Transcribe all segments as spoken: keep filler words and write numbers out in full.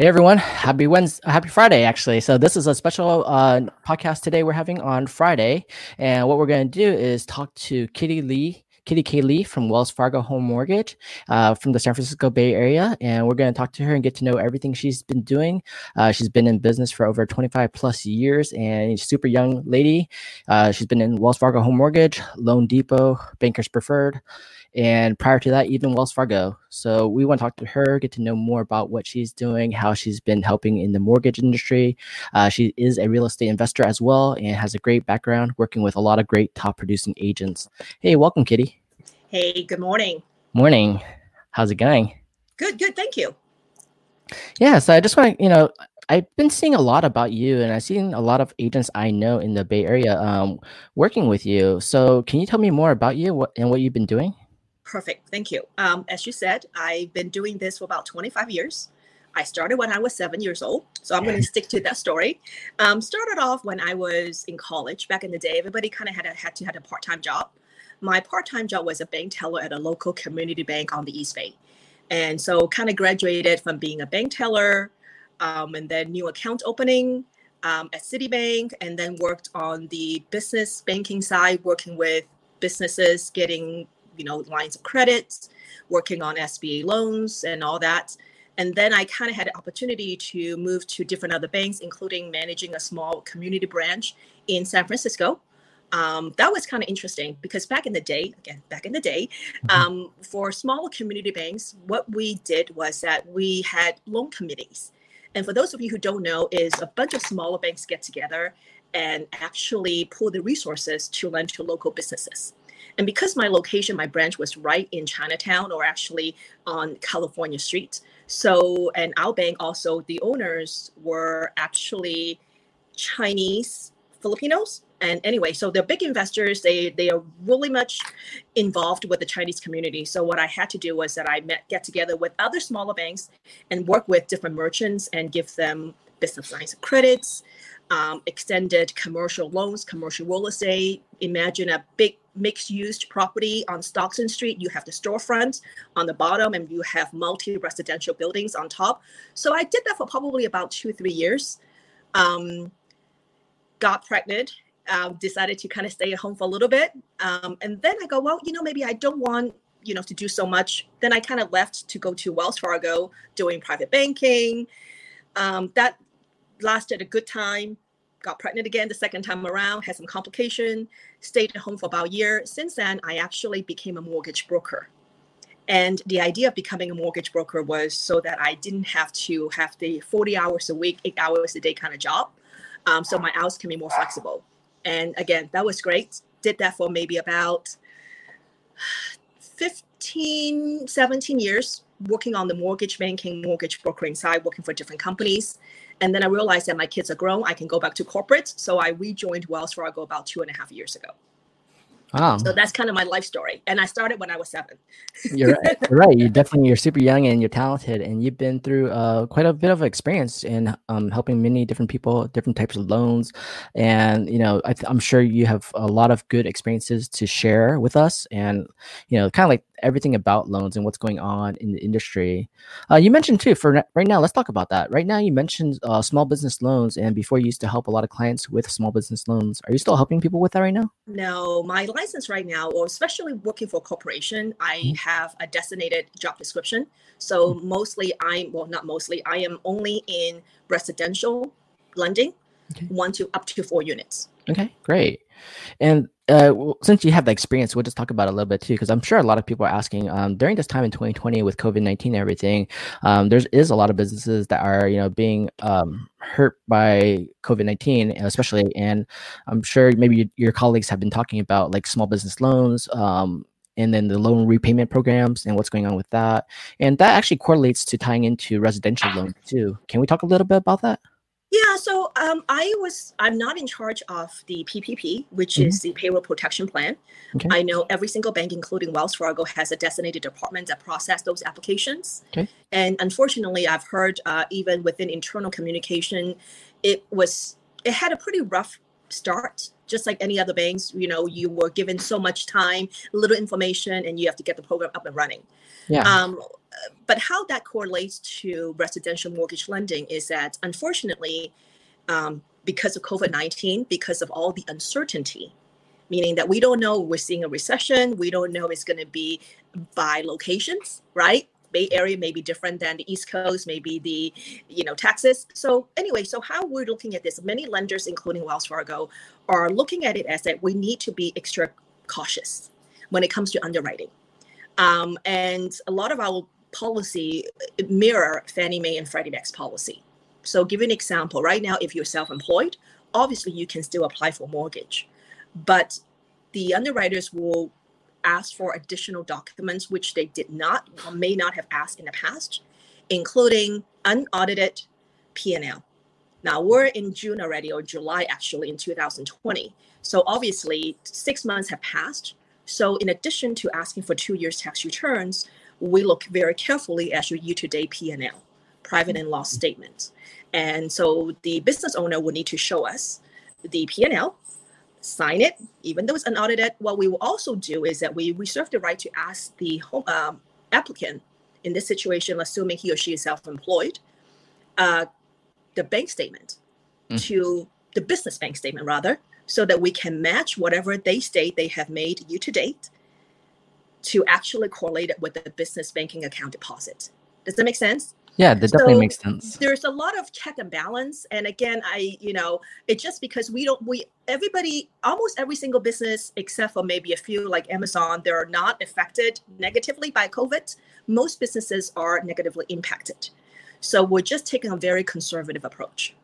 Hey everyone, happy Wednesday, happy Friday actually. So this is a special uh, podcast today we're having on Friday. And what we're going to do is talk to Kitty Lee, Kitty K. Lee from Wells Fargo Home Mortgage uh, from the San Francisco Bay Area. And we're going to talk to her and get to know everything she's been doing. Uh, she's been in business for over twenty-five plus years and she's a super young lady. Uh, she's been in Wells Fargo Home Mortgage, Loan Depot, Bankers Preferred, and prior to that, even Wells Fargo. So we want to talk to her, get to know more about what she's doing, how she's been helping in the mortgage industry. Uh, she is a real estate investor as well and has a great background working with a lot of great top producing agents. Hey, welcome, Kitty. Hey, good morning. Morning. How's it going? Good, good. Thank you. Yeah, so I just want to, you know, I've been seeing a lot about you and I've seen a lot of agents I know in the Bay Area um, working with you. So can you tell me more about you what, and what you've been doing? Perfect. Thank you. Um, as you said, I've been doing this for about twenty-five years. I started when I was seven years old, so I'm going to stick to that story. Um, started off when I was in college. Back in the day, everybody kind of had a, had to had a part-time job. My part-time job was a bank teller at a local community bank on the East Bay. And so kind of graduated from being a bank teller um, and then new account opening um, at Citibank, and then worked on the business banking side, working with businesses, getting you know, lines of credits, working on S B A loans and all that. And then I kind of had an opportunity to move to different other banks, including managing a small community branch in San Francisco. Um, that was kind of interesting because back in the day, again, back in the day, um, for small community banks, what we did was that we had loan committees. And for those of you who don't know, is a bunch of smaller banks get together and actually pull the resources to lend to local businesses. And because my location, my branch was right in Chinatown or actually on California Street. So, and our bank also, the owners were actually Chinese, Filipinos. And anyway, so they're big investors. They they are really much involved with the Chinese community. So what I had to do was that I met, get together with other smaller banks and work with different merchants and give them business lines of credits, um, extended commercial loans, commercial real estate. Imagine a big mixed-use property on Stockton Street. You have the storefront on the bottom and you have multi-residential buildings on top. So I did that for probably about two, three years. Um, got pregnant, uh, decided to kind of stay at home for a little bit. Um, and then I go, well, you know, maybe I don't want, you know, to do so much. Then I kind of left to go to Wells Fargo doing private banking. Um, that lasted a good time. Got pregnant again the second time around, had some complication, stayed at home for about a year. Since then, I actually became a mortgage broker. And the idea of becoming a mortgage broker was so that I didn't have to have the forty hours a week, eight hours a day kind of job. Um, so my hours can be more flexible. And again, that was great. Did that for maybe about fifteen, seventeen years, working on the mortgage banking, mortgage brokering side, working for different companies. And then I realized that my kids are grown. I can go back to corporate. So I rejoined Wells Fargo about two and a half years ago. Wow. So that's kind of my life story. And I started when I was seven. You're right. You're right. You're definitely, you're super young and you're talented. And you've been through uh, quite a bit of experience in um, helping many different people, different types of loans. And, you know, I th- I'm sure you have a lot of good experiences to share with us. And, you know, kind of like everything about loans and what's going on in the industry. Uh, you mentioned too, for right now, let's talk about that. Right now, you mentioned uh, small business loans. And before you used to help a lot of clients with small business loans. Are you still helping people with that right now? No, my life license right now, or especially working for a corporation, I have a designated job description. So mostly I'm, well, not mostly, I am only in residential lending, okay. one to up to four units. Okay, great. And uh, well, since you have the experience, we'll just talk about it a little bit too, because I'm sure a lot of people are asking um, during this time in twenty twenty with COVID nineteen and everything, um, there is a lot of businesses that are, you know, being um, hurt by COVID nineteen, especially. And I'm sure maybe you, your colleagues have been talking about like small business loans um, and then the loan repayment programs and what's going on with that. And that actually correlates to tying into residential loans too. Can we talk a little bit about that? Yeah, so um, I was, I'm not in charge of the P P P, which mm-hmm. is the Payroll Protection Plan. Okay. I know every single bank, including Wells Fargo, has a designated department that process those applications. Okay. And unfortunately, I've heard uh, even within internal communication, it was, it had a pretty rough start just like any other banks, you know, you were given so much time, little information, and you have to get the program up and running. Yeah. Um, but how that correlates to residential mortgage lending is that, unfortunately, um, because of COVID nineteen, because of all the uncertainty, meaning that we don't know we're seeing a recession. We don't know it's going to be by locations, right? Bay Area may be different than the East Coast, maybe the, you know, Texas. So anyway, so how we're looking at this, many lenders, including Wells Fargo, are looking at it as that we need to be extra cautious when it comes to underwriting. Um, and a lot of our policy mirror Fannie Mae and Freddie Mac's policy. So give you an example. Right now, if you're self-employed, obviously you can still apply for a mortgage. But the underwriters will ask for additional documents, which they did not or may not have asked in the past, including unaudited P and L. Now, we're in June already, or July actually, in two thousand twenty. So obviously, six months have passed. So in addition to asking for two years tax returns, we look very carefully at your year-to-date P and L, private and loss statements. And so the business owner will need to show us the P and L, sign it, even though it's unaudited. What we will also do is that we reserve the right to ask the home, um, applicant, in this situation, assuming he or she is self-employed, uh, the bank statement mm. to the business bank statement, rather, so that we can match whatever they state they have made year to date to actually correlate it with the business banking account deposit. Does that make sense? Yeah, that definitely so makes sense. There's a lot of check and balance. And again, I, you know, it's just because we don't, we, everybody, almost every single business, except for maybe a few like Amazon, they're not affected negatively by COVID. Most businesses are negatively impacted. So we're just taking a very conservative approach.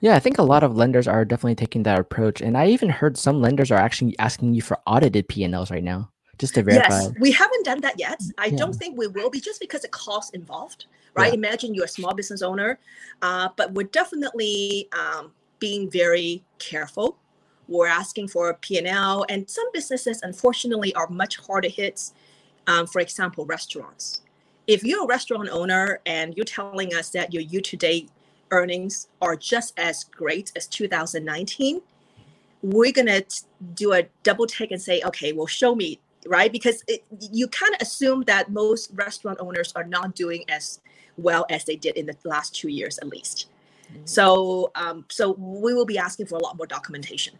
Yeah, I think a lot of lenders are definitely taking that approach. And I even heard some lenders are actually asking you for audited P and Ls right now, just to verify. Yes, we haven't done that yet. I yeah. don't think we will be, just because of costs involved, right? Yeah. Imagine you're a small business owner, uh, but we're definitely um, being very careful. We're asking for a P and L, and some businesses, unfortunately, are much harder hits. Um, for example, restaurants. If you're a restaurant owner and you're telling us that your year-to-date earnings are just as great as two thousand nineteen, we're going to do a double take and say, okay, well, show me, right? Because it, you kind of assume that most restaurant owners are not doing as well as they did in the last two years, at least. Mm-hmm. So, um, so we will be asking for a lot more documentation.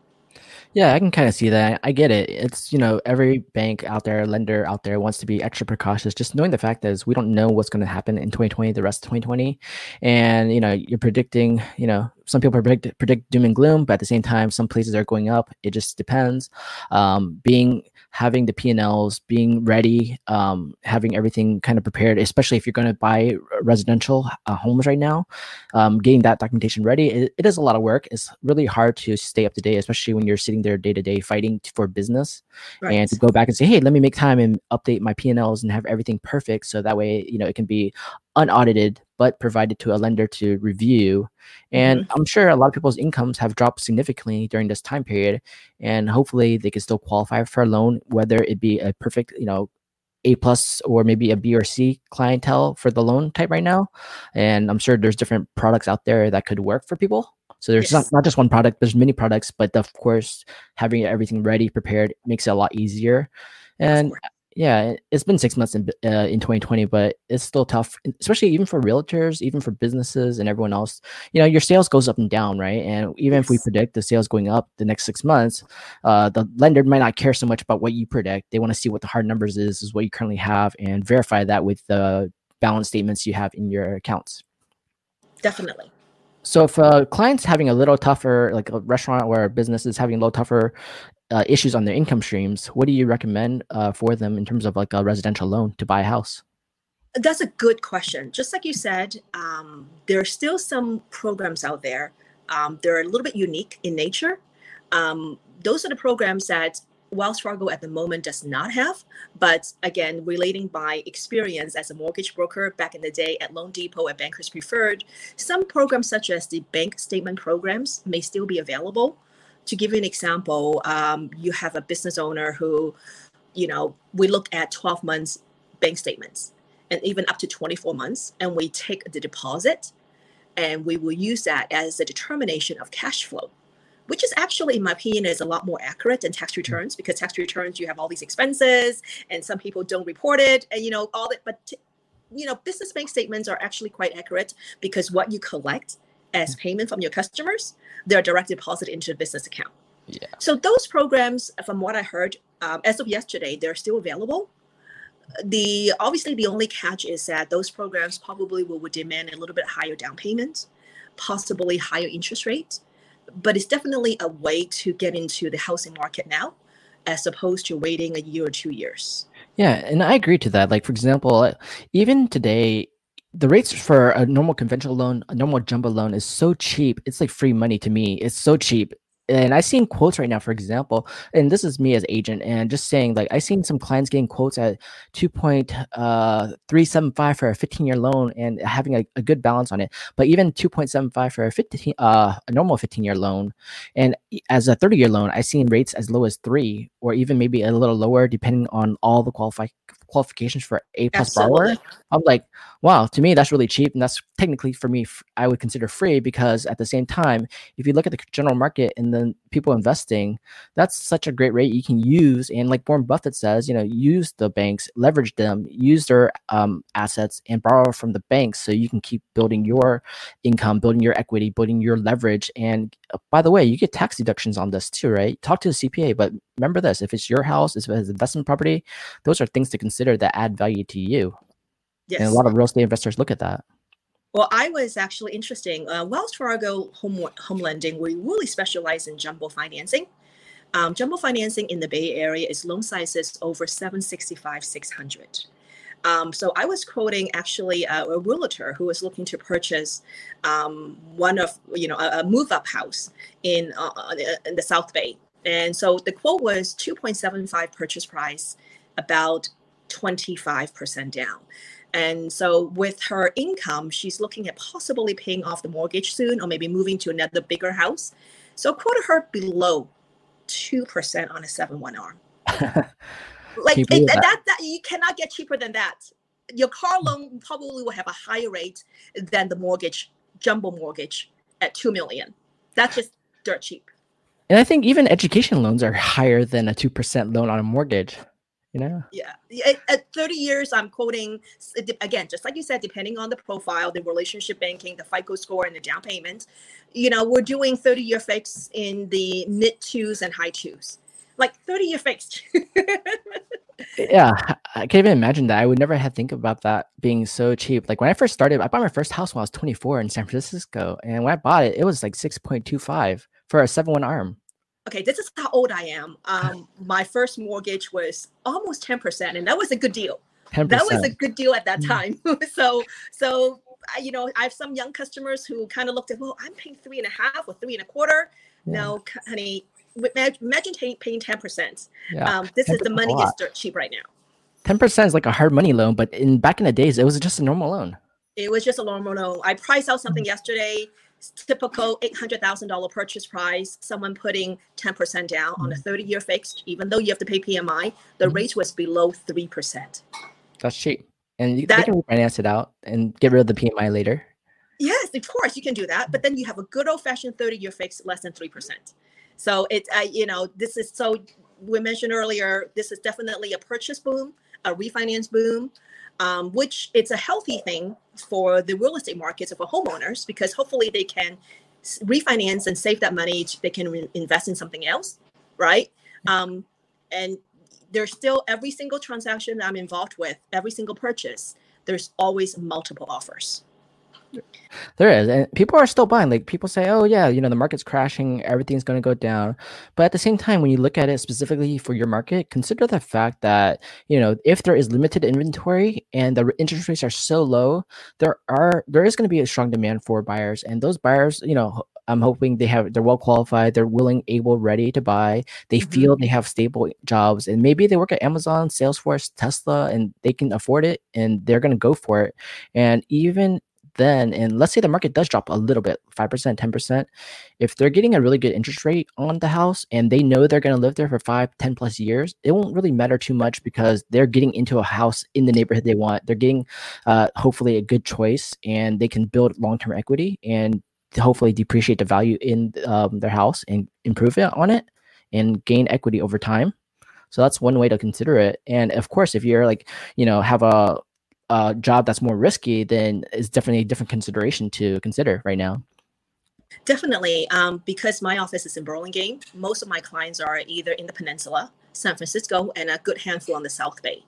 Yeah, I can kind of see that. I get it. It's, you know, every bank out there, lender out there wants to be extra precautious, just knowing the fact is we don't know what's going to happen in twenty twenty, the rest of twenty twenty. And, you know, you're predicting, you know, some people predict, predict doom and gloom, but at the same time, some places are going up. It just depends. Um, being, having the P and Ls, being ready, um, having everything kind of prepared, especially if you're going to buy residential uh, homes right now, um, getting that documentation ready. It, it is a lot of work. It's really hard to stay up to date, especially when you're sitting there day to day fighting for business, right? And to go back and say, hey, let me make time and update my P and Ls and have everything perfect. So that way, you know, it can be unaudited, but provided to a lender to review. And mm-hmm. I'm sure a lot of people's incomes have dropped significantly during this time period, and hopefully they can still qualify for a loan, whether it be a perfect, you know, A plus or maybe a B or C clientele for the loan type right now. And I'm sure there's different products out there that could work for people. So there's yes. not, not just one product, there's many products, but of course, having everything ready, prepared makes it a lot easier. And yeah, it's been six months in uh, in twenty twenty, but it's still tough, especially even for realtors, even for businesses and everyone else. You know, your sales goes up and down, right? And even yes. if we predict the sales going up the next six months, uh, the lender might not care so much about what you predict. They want to see what the hard numbers is, is what you currently have, and verify that with the balance statements you have in your accounts. Definitely. So if uh, clients having a little tougher, like a restaurant or businesses having a little tougher Uh, issues on their income streams, what do you recommend uh, for them in terms of like a residential loan to buy a house? That's a good question. Just like you said, um, there are still some programs out there. Um, they're a little bit unique in nature. Um, those are the programs that Wells Fargo at the moment does not have. But again, relating by experience as a mortgage broker back in the day at Loan Depot, at Bankers Preferred, some programs such as the bank statement programs may still be available. To give you an example, um, you have a business owner who, you know, we look at twelve months bank statements and even up to twenty-four months, and we take the deposit and we will use that as a determination of cash flow. which is actually, in my opinion, is a lot more accurate than tax returns, because tax returns, you have all these expenses and some people don't report it and, you know, all that. But, t- you know, business bank statements are actually quite accurate, because what you collect as payment from your customers, they're direct deposited into the business account. Yeah. So those programs, from what I heard, um, as of yesterday, they're still available. The obviously the only catch is that those programs probably will, will demand a little bit higher down payment, possibly higher interest rates, but it's definitely a way to get into the housing market now, as opposed to waiting a year or two years. Yeah, and I agree to that. Like, for example, even today, the rates for a normal conventional loan, a normal jumbo loan is so cheap. It's like free money to me. It's so cheap. And I've seen quotes right now, for example, and this is me as agent and just saying, like, I've seen some clients getting quotes at two point three seven five for a fifteen-year loan and having a, a good balance on it. But even two point seven five for a fifteen, uh, a normal fifteen-year loan. And as a thirty-year loan, I've seen rates as low as three or even maybe a little lower, depending on all the qualify qualifications for A-plus borrower. I'm like, wow, to me, that's really cheap. And that's technically, for me, I would consider free, because at the same time, if you look at the general market and then people investing, that's such a great rate you can use. And like Warren Buffett says, you know, use the banks, leverage them, use their um, assets and borrow from the banks, so you can keep building your income, building your equity, building your leverage. And uh, by the way, you get tax deductions on this too, right? Talk to the C P A, but remember this, if it's your house, if it's investment property, those are things to consider that add value to you. Yes. And a lot of real estate investors look at that. Well, I was actually interesting. Uh, Wells Fargo Home Home Lending, we really specialize in jumbo financing. Um, jumbo financing in the Bay Area is loan sizes over seven sixty-five, six hundred. Um, so I was quoting actually a, a realtor who was looking to purchase um, one of, you know, a, a move-up house in, uh, in the South Bay. And so the quote was two point seven five purchase price, about twenty-five percent down. And so with her income, she's looking at possibly paying off the mortgage soon, or maybe moving to another bigger house. So quoted her below two percent on a seven one arm. Like it, that. That, that, you cannot get cheaper than that. Your car loan probably will have a higher rate than the mortgage, jumbo mortgage at two million dollars. That's just dirt cheap. And I think even education loans are higher than a two percent loan on a mortgage. You know? Yeah. At thirty years, I'm quoting, again, just like you said, depending on the profile, the relationship banking, the FICO score, and the down payment, you know, we're doing thirty-year fix in the mid twos and high twos. Like thirty-year fixed. Yeah, I can't even imagine that. I would never have think about that being so cheap. Like when I first started, I bought my first house when I was twenty-four in San Francisco. And when I bought it, it was like six point two five for a seven one arm. Okay, this is how old I am. Um, my first mortgage was almost ten percent, and that was a good deal. ten percent. That was a good deal at that time. so, so I, you know, I have some young customers who kind of looked at, well, I'm paying three and a half or three and a quarter. Yeah. No, honey, imagine paying ten percent. Yeah. Um, this ten percent is the money is dirt cheap right now. ten percent is like a hard money loan, but in back in the days, it was just a normal loan. It was just a normal loan. I priced out something yesterday. Typical eight hundred thousand dollars purchase price, someone putting ten percent down on a thirty-year fixed, even though you have to pay P M I, the rate was below three percent. That's cheap. And you, that, they can refinance it out and get rid of the P M I later. Yes, of course, you can do that. But then you have a good old-fashioned thirty-year fixed less than three percent. So, it, uh, you know, this is so, we mentioned earlier, this is definitely a purchase boom, a refinance boom. Um, which it's a healthy thing for the real estate markets and for homeowners, because hopefully they can refinance and save that money. They can re- invest in something else, right? Um, and there's still every single transaction that I'm involved with, every single purchase, there's always multiple offers. There is, and people are still buying. Like people say, oh yeah, you know, the market's crashing, everything's going to go down. But at the same time, when you look at it specifically for your market, consider the fact that, you know, if there is limited inventory and the interest rates are so low, there are there is going to be a strong demand for buyers. And those buyers, you know, I'm hoping they have, they're well qualified, they're willing, able, ready to buy. They mm-hmm. feel they have stable jobs, and maybe they work at Amazon, Salesforce, Tesla, and they can afford it, and they're going to go for it. And even then, and let's say the market does drop a little bit, five percent, ten percent, if they're getting a really good interest rate on the house and they know they're going to live there for five, ten plus years, it won't really matter too much because they're getting into a house in the neighborhood they want. They're getting uh, hopefully a good choice, and they can build long-term equity. And hopefully depreciate the value in um, their house and improve it on it and gain equity over time. So that's one way to consider it. And of course, if you're like, you know, have a, a job that's more risky, then it's definitely a different consideration to consider right now. Definitely. Um, because my office is in Burlingame, most of my clients are either in the peninsula, San Francisco, and a good handful on the South Bay.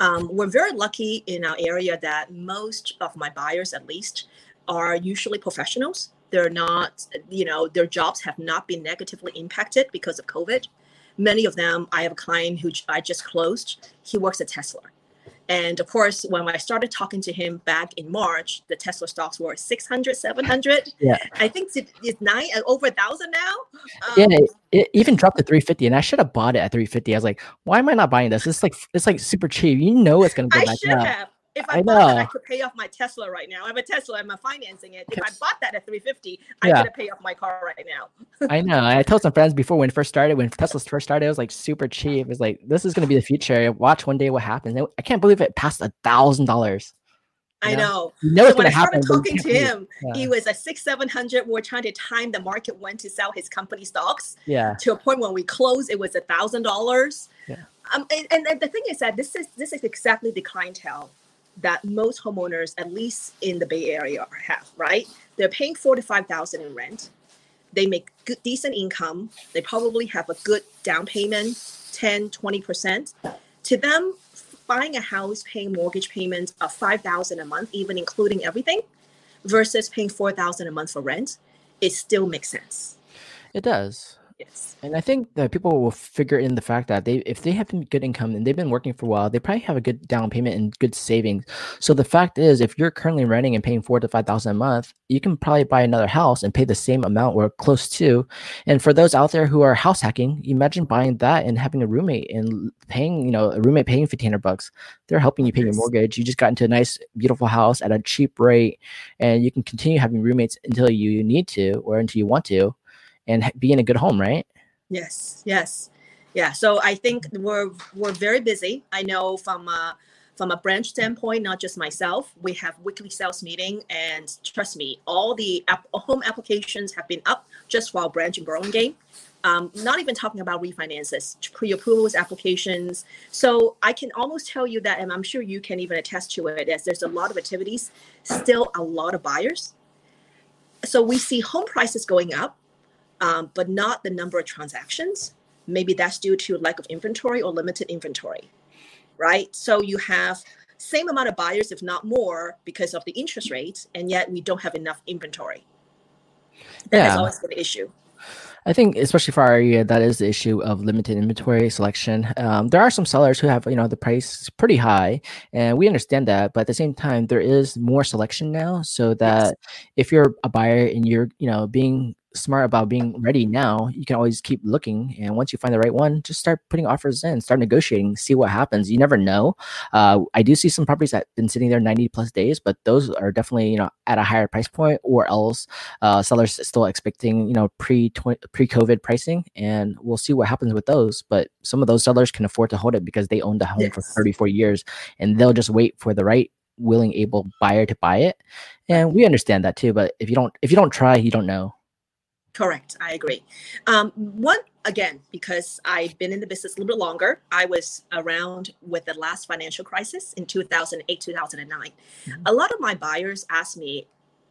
Um, we're very lucky in our area that most of my buyers, at least, are usually professionals. They're not, you know, their jobs have not been negatively impacted because of COVID. Many of them, I have a client who I just closed. He works at Tesla. And of course, when I started talking to him back in March, the Tesla stocks were six hundred, seven hundred. Yeah. I think it's nine, over a thousand now. Um, yeah, it, it even dropped to three fifty, and I should have bought it at three fifty. I was like, why am I not buying this? It's like it's like super cheap. You know it's going to go back up. I should up. have. If I, I bought know. that, I could pay off my Tesla right now. I have a Tesla, I'm financing it. If I bought that at three fifty, I yeah. could have paid off my car right now. I know. I told some friends before when it first started, when Tesla first started, it was like super cheap. It's like, this is going to be the future. Watch one day what happens. I can't believe it passed a thousand dollars. I know. You know so it's when I started happen, talking to him, yeah. he was at six, seven hundred. We were trying to time the market when to sell his company stocks. Yeah. To a point when we closed, it was a thousand dollars. Yeah. Um. And, and, and the thing is that this is this is exactly the clientele that most homeowners, at least in the Bay Area, have, right? They're paying forty-five thousand dollars in rent. They make good, decent income. They probably have a good down payment, ten, twenty percent. To them, buying a house, paying mortgage payments of five thousand dollars a month, even including everything, versus paying four thousand dollars a month for rent, it still makes sense. It does. Yes. And I think that people will figure in the fact that they, if they have good income and they've been working for a while, they probably have a good down payment and good savings. So the fact is, if you're currently renting and paying four to five thousand a month, you can probably buy another house and pay the same amount or close to. And for those out there who are house hacking, imagine buying that and having a roommate and paying, you know, a roommate paying fifteen hundred bucks. They're helping you pay your mortgage. You just got into a nice, beautiful house at a cheap rate, and you can continue having roommates until you need to or until you want to. And be in a good home, right? Yes, yes, yeah. So I think we're we're very busy. I know from a, from a branch standpoint, not just myself. We have weekly sales meeting, and trust me, all the ap- home applications have been up just for our branch in Burlingame. Um, not even talking about refinances, pre-approvals, applications. So I can almost tell you that, and I'm sure you can even attest to it, as there's a lot of activities, still a lot of buyers. So we see home prices going up. Um, but not the number of transactions. Maybe that's due to lack of inventory or limited inventory, right? So you have same amount of buyers, if not more, because of the interest rates, and yet we don't have enough inventory. That yeah. has always been an issue. I think, especially for our area, that is the issue of limited inventory selection. Um, there are some sellers who have, you know, the price pretty high, and we understand that. But at the same time, there is more selection now, so that yes. if you're a buyer and you're, you know, being smart about being ready now, you can always keep looking. And once you find the right one, just start putting offers in, start negotiating, see what happens. You never know. Uh, I do see some properties that have been sitting there ninety plus days, but those are definitely, you know, at a higher price point, or else uh, sellers still expecting, you know, pre pre-COVID pricing, and we'll see what happens with those. But some of those sellers can afford to hold it because they owned the home yes. for thirty, forty years, and they'll just wait for the right willing, able buyer to buy it. And we understand that too. But if you don't, if you don't try, you don't know. Correct. I agree. Um, one, again, because I've been in the business a little bit longer, I was around with the last financial crisis in two thousand eight, two thousand nine. Mm-hmm. A lot of my buyers asked me,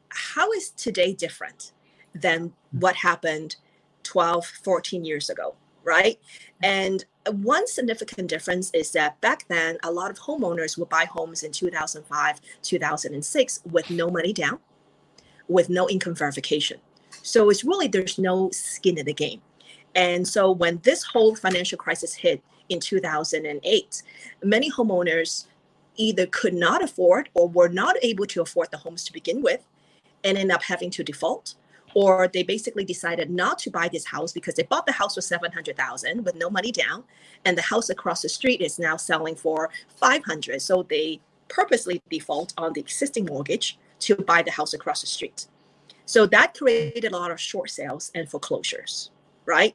how is today different than what happened twelve, fourteen years ago, right? And one significant difference is that back then, a lot of homeowners would buy homes in two thousand five, two thousand six with no money down, with no income verification. So it's really, there's no skin in the game. And so when this whole financial crisis hit in two thousand eight, many homeowners either could not afford or were not able to afford the homes to begin with and end up having to default, or they basically decided not to buy this house because they bought the house for seven hundred thousand dollars with no money down, and the house across the street is now selling for five hundred thousand dollars. So they purposely default on the existing mortgage to buy the house across the street. So that created a lot of short sales and foreclosures, right?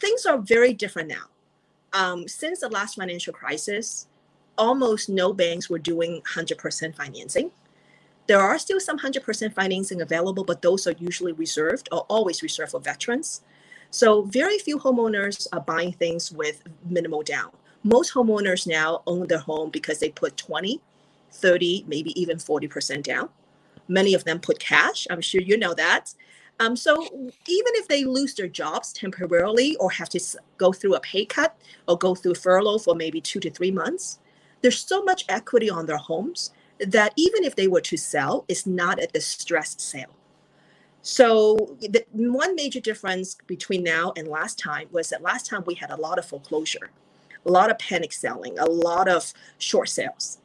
Things are very different now. Um, since the last financial crisis, almost no banks were doing one hundred percent financing. There are still some one hundred percent financing available, but those are usually reserved or always reserved for veterans. So very few homeowners are buying things with minimal down. Most homeowners now own their home because they put twenty, thirty, maybe even forty percent down. Many of them put cash. I'm sure you know that. Um, so even if they lose their jobs temporarily or have to go through a pay cut or go through furlough for maybe two to three months, there's so much equity on their homes that even if they were to sell, it's not a distressed sale. So the one major difference between now and last time was that last time we had a lot of foreclosure, a lot of panic selling, a lot of short sales.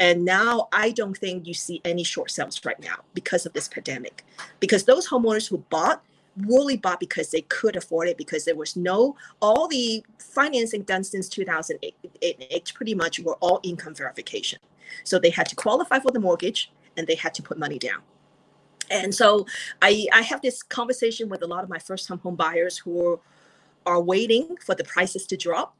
And now I don't think you see any short sales right now because of this pandemic, because those homeowners who bought really bought because they could afford it, because there was no, all the financing done since two thousand eight it pretty much were all income verification. So they had to qualify for the mortgage and they had to put money down. And so I, I have this conversation with a lot of my first time home buyers who are, are waiting for the prices to drop.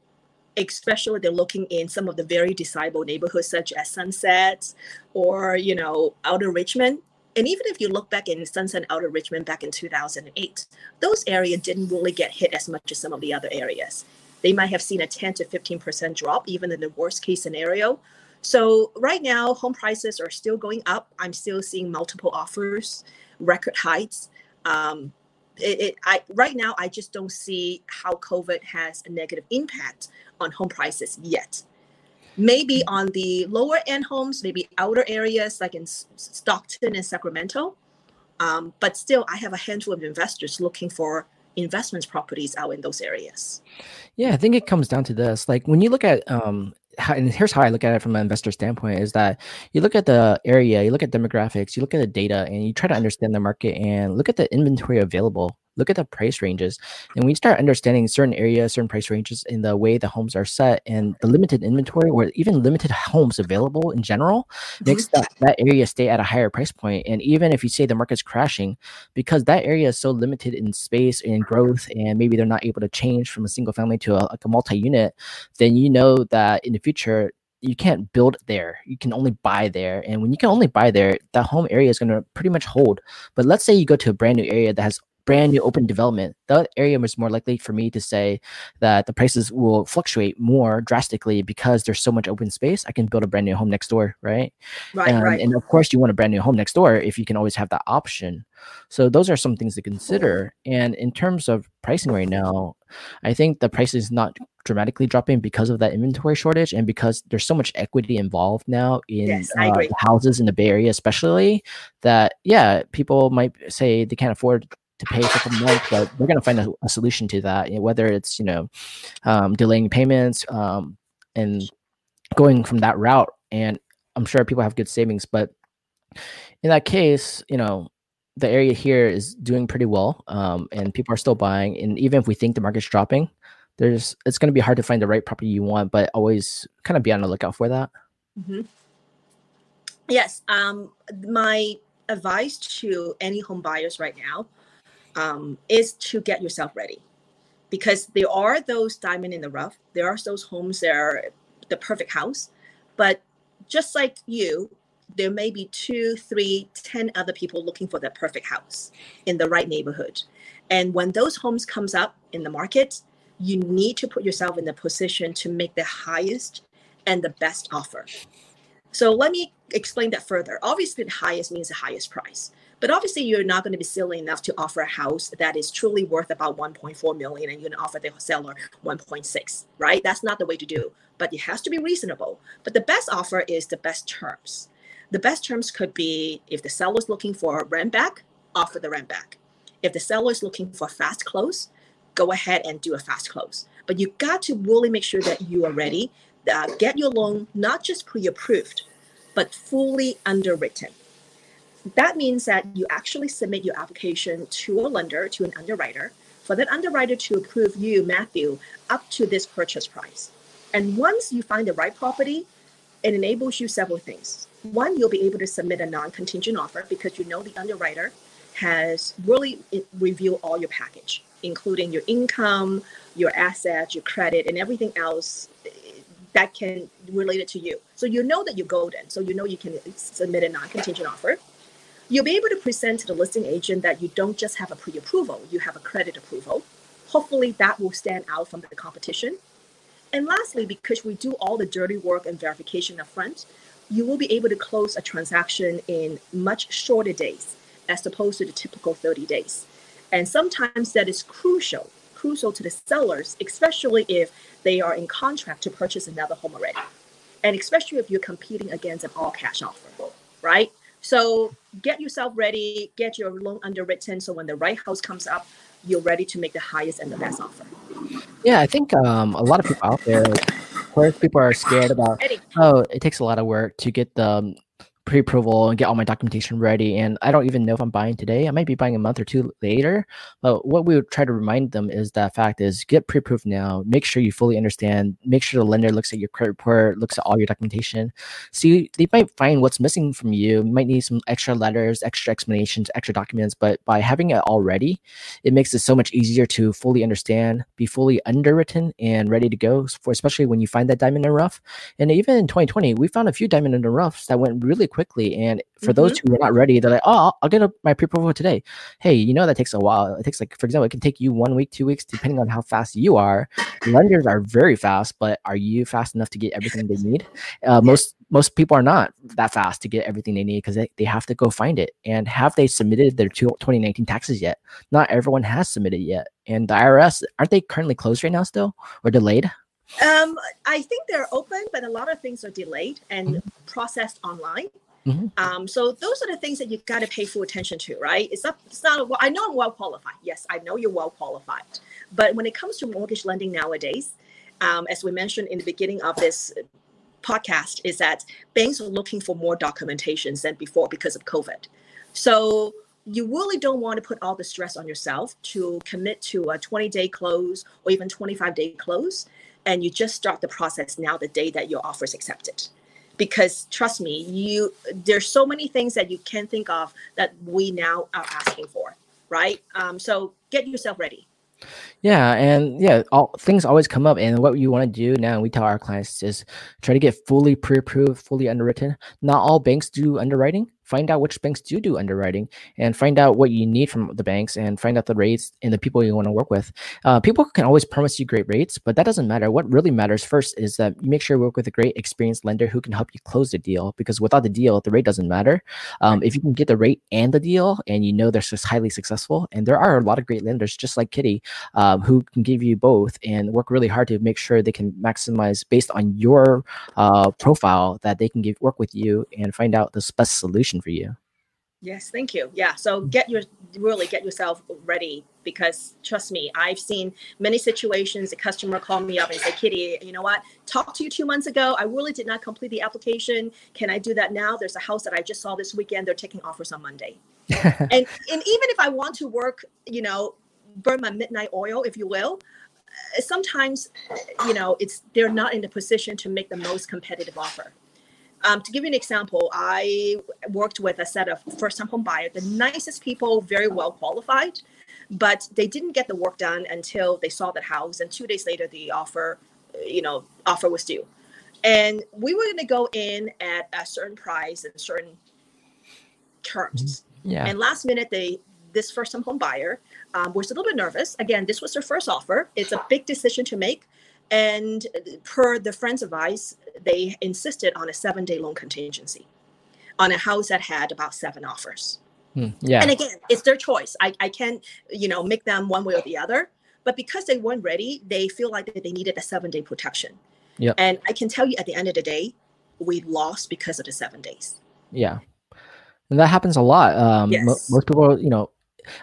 Especially they're looking in some of the very desirable neighborhoods such as Sunset or, you know, Outer Richmond. And even if you look back in Sunset, Outer Richmond back in two thousand eight, those areas didn't really get hit as much as some of the other areas. They might have seen a ten to fifteen percent drop, even in the worst case scenario. So right now, home prices are still going up. I'm still seeing multiple offers, record heights. Um, It, it, I, right now, I just don't see how COVID has a negative impact on home prices yet. Maybe on the lower end homes, maybe outer areas like in Stockton and Sacramento. Um, but still, I have a handful of investors looking for investment properties out in those areas. Yeah, I think it comes down to this. Like when you look at um, how, and here's how I look at it from an investor standpoint is that you look at the area, you look at demographics, you look at the data, and you try to understand the market and look at the inventory available. Look at the price ranges. And we start understanding certain areas, certain price ranges in the way the homes are set and the limited inventory or even limited homes available in general makes that, that area stay at a higher price point. And even if you say the market's crashing, because that area is so limited in space and growth, and maybe they're not able to change from a single family to a, like a multi-unit, then you know that in the future, you can't build there. You can only buy there. And when you can only buy there, that home area is going to pretty much hold. But let's say you go to a brand new area that has brand new open development, that area was more likely for me to say that the prices will fluctuate more drastically because there's so much open space. I can build a brand new home next door, right? Right, um, right. And of course, you want a brand new home next door if you can always have that option. So those are some things to consider. And in terms of pricing right now, I think the price is not dramatically dropping because of that inventory shortage and because there's so much equity involved now in yes, uh, houses in the Bay Area, especially that, yeah, people might say they can't afford to pay for the month, but we're going to find a, a solution to that, whether it's, you know, um, delaying payments um, and going from that route. And I'm sure people have good savings, but in that case, you know, the area here is doing pretty well um, and people are still buying. And even if we think the market's dropping, there's, it's going to be hard to find the right property you want, but always kind of be on the lookout for that. Mm-hmm. Yes. Um, my advice to any home buyers right now Um, is to get yourself ready, because there are those diamond in the rough. There are those homes that are the perfect house, but just like you, there may be two, three, ten other people looking for that perfect house in the right neighborhood. And when those homes comes up in the market, you need to put yourself in the position to make the highest and the best offer. So let me explain that further. Obviously, the highest means the highest price. But obviously, you're not going to be silly enough to offer a house that is truly worth about one point four million dollars and you're going to offer the seller one point six, right? That's not the way to do, but it has to be reasonable. But the best offer is the best terms. The best terms could be if the seller is looking for a rent back, offer the rent back. If the seller is looking for fast close, go ahead and do a fast close. But you got to really make sure that you are ready. Uh, get your loan not just pre-approved, but fully underwritten. That means that you actually submit your application to a lender, to an underwriter, for that underwriter to approve you, Matthew, up to this purchase price. And once you find the right property, it enables you several things. One, you'll be able to submit a non-contingent offer because you know the underwriter has really reviewed all your package, including your income, your assets, your credit, and everything else that can relate it to you. So you know that you're golden. So you know you can submit a non-contingent offer. you'll be able to present to the listing agent that you don't just have a pre-approval, you have a credit approval. Hopefully that will stand out from the competition. And lastly, because we do all the dirty work and verification up front, you will be able to close a transaction in much shorter days as opposed to the typical thirty days. And sometimes that is crucial, crucial to the sellers, especially if they are in contract to purchase another home already. And especially if you're competing against an all cash offer, right? So get yourself ready, get your loan underwritten. So when the right house comes up, you're ready to make the highest and the best offer. Yeah, I think um, a lot of people out there, of course, people are scared about, Eddie. oh, it takes a lot of work to get the pre-approval and get all my documentation ready. And I don't even know if I'm buying today. I might be buying a month or two later. But what we would try to remind them is that fact is get pre-approved now. Make sure you fully understand. Make sure the lender looks at your credit report, looks at all your documentation. See, they might find what's missing from you. You might need some extra letters, extra explanations, extra documents. But by having it all ready, it makes it so much easier to fully understand, be fully underwritten and ready to go, for especially when you find that diamond in the rough. And even in twenty twenty, we found a few diamond in the roughs that went really quick. quickly. And for mm-hmm. those who are not ready, they're like, oh, I'll get a, my pre-approval today. Hey, you know, that takes a while. It takes like, for example, it can take you one week, two weeks, depending on how fast you are. Lenders are very fast, but are you fast enough to get everything they need? Uh, most most people are not that fast to get everything they need because they, they have to go find it. And have they submitted their twenty nineteen taxes yet? Not everyone has submitted yet. And the I R S, aren't they currently closed right now still or delayed? Um, I think they're open, but a lot of things are delayed and mm-hmm. processed online. Mm-hmm. Um, so those are the things that you got to pay full attention to, right? It's not, it's not, well, I know I'm well qualified. Yes, I know you're well qualified. But when it comes to mortgage lending nowadays, um, as we mentioned in the beginning of this podcast, is that banks are looking for more documentation than before because of COVID. So you really don't want to put all the stress on yourself to commit to a twenty day close or even twenty-five day close. And you just start the process now, the day that your offer is accepted. Because trust me, you there's so many things that you can think of that we now are asking for, right? Um, so get yourself ready. Yeah, and yeah, all things always come up. And what you want to do now, we tell our clients, is try to get fully pre-approved, fully underwritten. Not all banks do underwriting. Find out which banks do do underwriting and find out what you need from the banks and find out the rates and the people you want to work with. Uh, people can always promise you great rates, but that doesn't matter. What really matters first is that you make sure you work with a great experienced lender who can help you close the deal, because without the deal, the rate doesn't matter. Um, right. If you can get the rate and the deal and you know they're just highly successful, and there are a lot of great lenders just like Kitty um, who can give you both and work really hard to make sure they can maximize based on your uh, profile that they can give work with you and find out the best solution for you. Yes, thank you. Yeah, so get your really get yourself ready, because trust me, I've seen many situations. A customer called me up and say, Kitty, you know what? Talked to you two months ago. I really did not complete the application. Can I do that now? There's a house that I just saw this weekend. They're taking offers on Monday. and and even if I want to work, you know, burn my midnight oil, if you will, sometimes, you know, it's they're not in the position to make the most competitive offer. Um, to give you an example, I worked with a set of first-time home buyers, the nicest people, very well qualified, but they didn't get the work done until they saw the house. And two days later, the offer, you know, offer was due. And we were going to go in at a certain price and certain terms. Yeah. And last minute, they this first-time home buyer um, was a little bit nervous. Again, this was their first offer. It's a big decision to make. And per the friend's advice, they insisted on a seven-day loan contingency on a house that had about seven offers. Hmm, yeah. And again, it's their choice. I, I can't, you know, make them one way or the other. But because they weren't ready, they feel like they needed a seven-day protection. Yep. And I can tell you at the end of the day, we lost because of the seven days. Yeah. And that happens a lot. Um, yes. mo- most people, you know,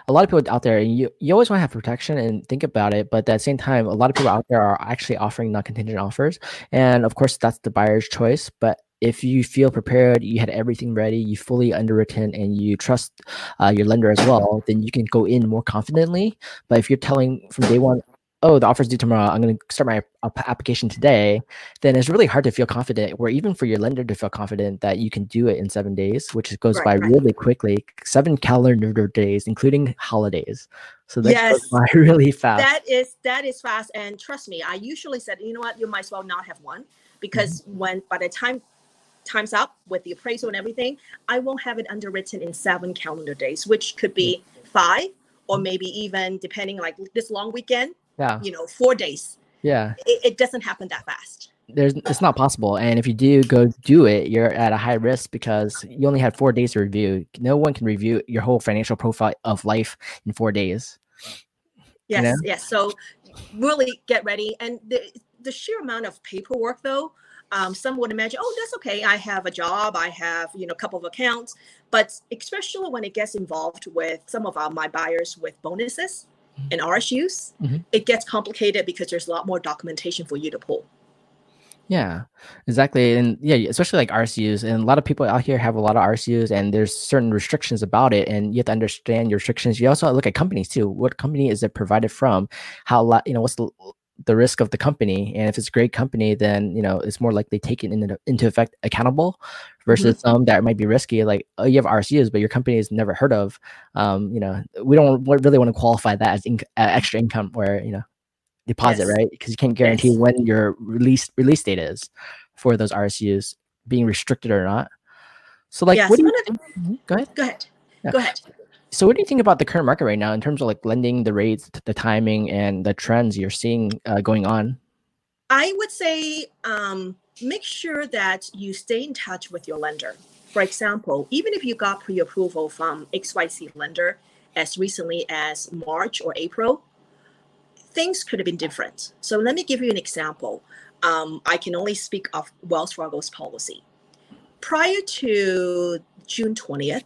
a lot of people out there, you, you always want to have protection and think about it. But at the same time, a lot of people out there are actually offering non-contingent offers. And of course, that's the buyer's choice. But if you feel prepared, you had everything ready, you fully underwritten, and you trust uh, your lender as well, then you can go in more confidently. But if you're telling from day one, oh, the offer's due tomorrow, I'm going to start my application today, then it's really hard to feel confident, or even for your lender to feel confident that you can do it in seven days, which goes right, by right. really quickly, seven calendar days, including holidays. So that yes, goes by really fast. That is that is fast. And trust me, I usually said, you know what, you might as well not have one, because mm-hmm. when by the time time's up with the appraisal and everything, I won't have it underwritten in seven calendar days, which could be five or maybe even depending like this long weekend, yeah. you know, four days. Yeah, it, it doesn't happen that fast. There's, it's not possible. And if you do go do it, you're at a high risk because you only had four days to review. No one can review your whole financial profile of life in four days. Yes, you know? yes. So really get ready. And the, the sheer amount of paperwork, though, um, some would imagine, oh, that's okay. I have a job. I have, you know, a couple of accounts. But especially when it gets involved with some of our, my buyers with bonuses mm-hmm. and R S Us, mm-hmm. it gets complicated because there's a lot more documentation for you to pull. Yeah, exactly. And yeah, especially like R S Us, and a lot of people out here have a lot of R S Us and there's certain restrictions about it, and you have to understand your restrictions. You also look at companies too. What company is it provided from? How, you know, what's the, the risk of the company? And if it's a great company, then, you know, it's more likely taken into, into effect accountable versus some mm-hmm. um, that might be risky. Like, oh, you have R S Us, but your company is never heard of. Um, you know, we don't really want to qualify that as in, uh, extra income where, you know, deposit, yes. right? Because you can't guarantee yes. when your release release date is for those R S Us being restricted or not. So like, yes. what do you think? Go ahead. Go ahead. Yeah. Go ahead. So what do you think about the current market right now in terms of like lending, the rates, the timing, and the trends you're seeing uh, going on? I would say um, make sure that you stay in touch with your lender. For example, even if you got pre-approval from X Y Z lender as recently as March or April, things could have been different. So let me give you an example. Um, I can only speak of Wells Fargo's policy. Prior to June twentieth,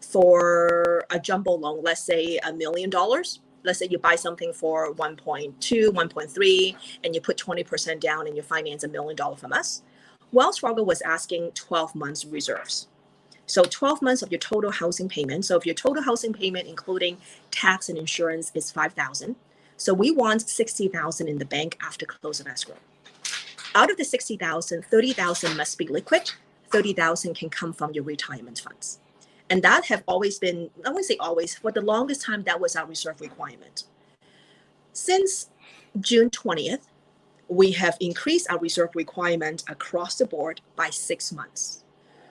for a jumbo loan, let's say a million dollars, let's say you buy something for one point two, one point three, and you put twenty percent down and you finance a million dollars from us, Wells Fargo was asking twelve months reserves. So twelve months of your total housing payment. So if your total housing payment, including tax and insurance, is five thousand dollars, so we want sixty thousand dollars in the bank after close of escrow. Out of the sixty thousand dollars, thirty thousand dollars must be liquid. thirty thousand dollars can come from your retirement funds. And that have always been, I wouldn't say always, for the longest time, that was our reserve requirement. Since June twentieth, we have increased our reserve requirement across the board by six months.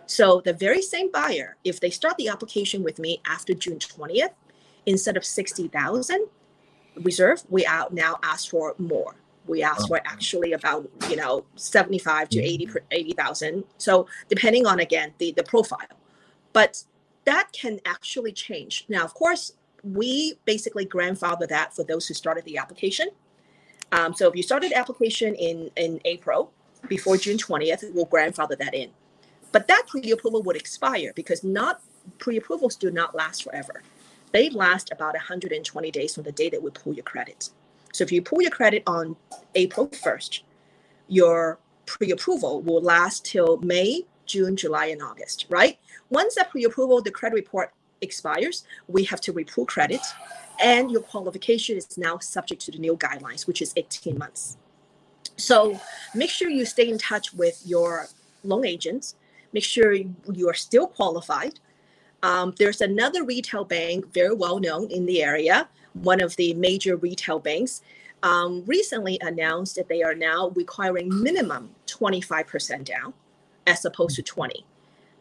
So the very same buyer, if they start the application with me after June twentieth, instead of sixty thousand dollars, reserve, we are now asked for more. We asked for actually about, you know, seventy-five to eighty thousand. So depending on, again, the, the profile. But that can actually change. Now, of course, we basically grandfather that for those who started the application. Um, so if you started the application in, in April, before June twentieth, we'll grandfather that in. But that pre-approval would expire because not pre-approvals do not last forever. They last about one hundred twenty days from the day that we pull your credit. So if you pull your credit on April first, your pre-approval will last till May, June, July, and August, right? Once that pre-approval, the credit report expires, we have to repool credit, and your qualification is now subject to the new guidelines, which is eighteen months. So make sure you stay in touch with your loan agents. Make sure you are still qualified. Um, there's another retail bank, very well known in the area, one of the major retail banks, um, recently announced that they are now requiring minimum twenty-five percent down as opposed to twenty.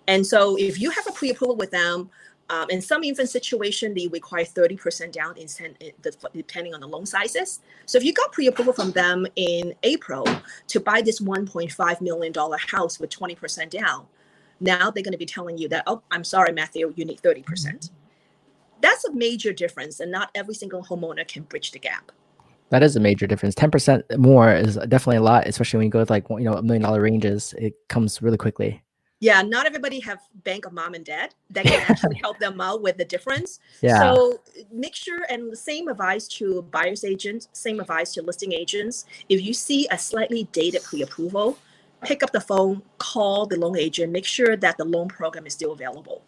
And so if you have a pre-approval with them, um, in some even situation, they require thirty percent down in sen- depending on the loan sizes. So if you got pre-approval from them in April to buy this one point five million dollars house with twenty percent down, now they're going to be telling you that, oh, I'm sorry, Matthew, you need thirty percent. Mm-hmm. That's a major difference, and not every single homeowner can bridge the gap. That is a major difference. ten percent more is definitely a lot, especially when you go with like, you know, a million dollar ranges. It comes really quickly. Yeah, not everybody have bank of mom and dad that can actually help them out with the difference. Yeah. So make sure, and the same advice to buyer's agents, same advice to listing agents. If you see a slightly dated pre-approval, pick up the phone, call the loan agent, make sure that the loan program is still available.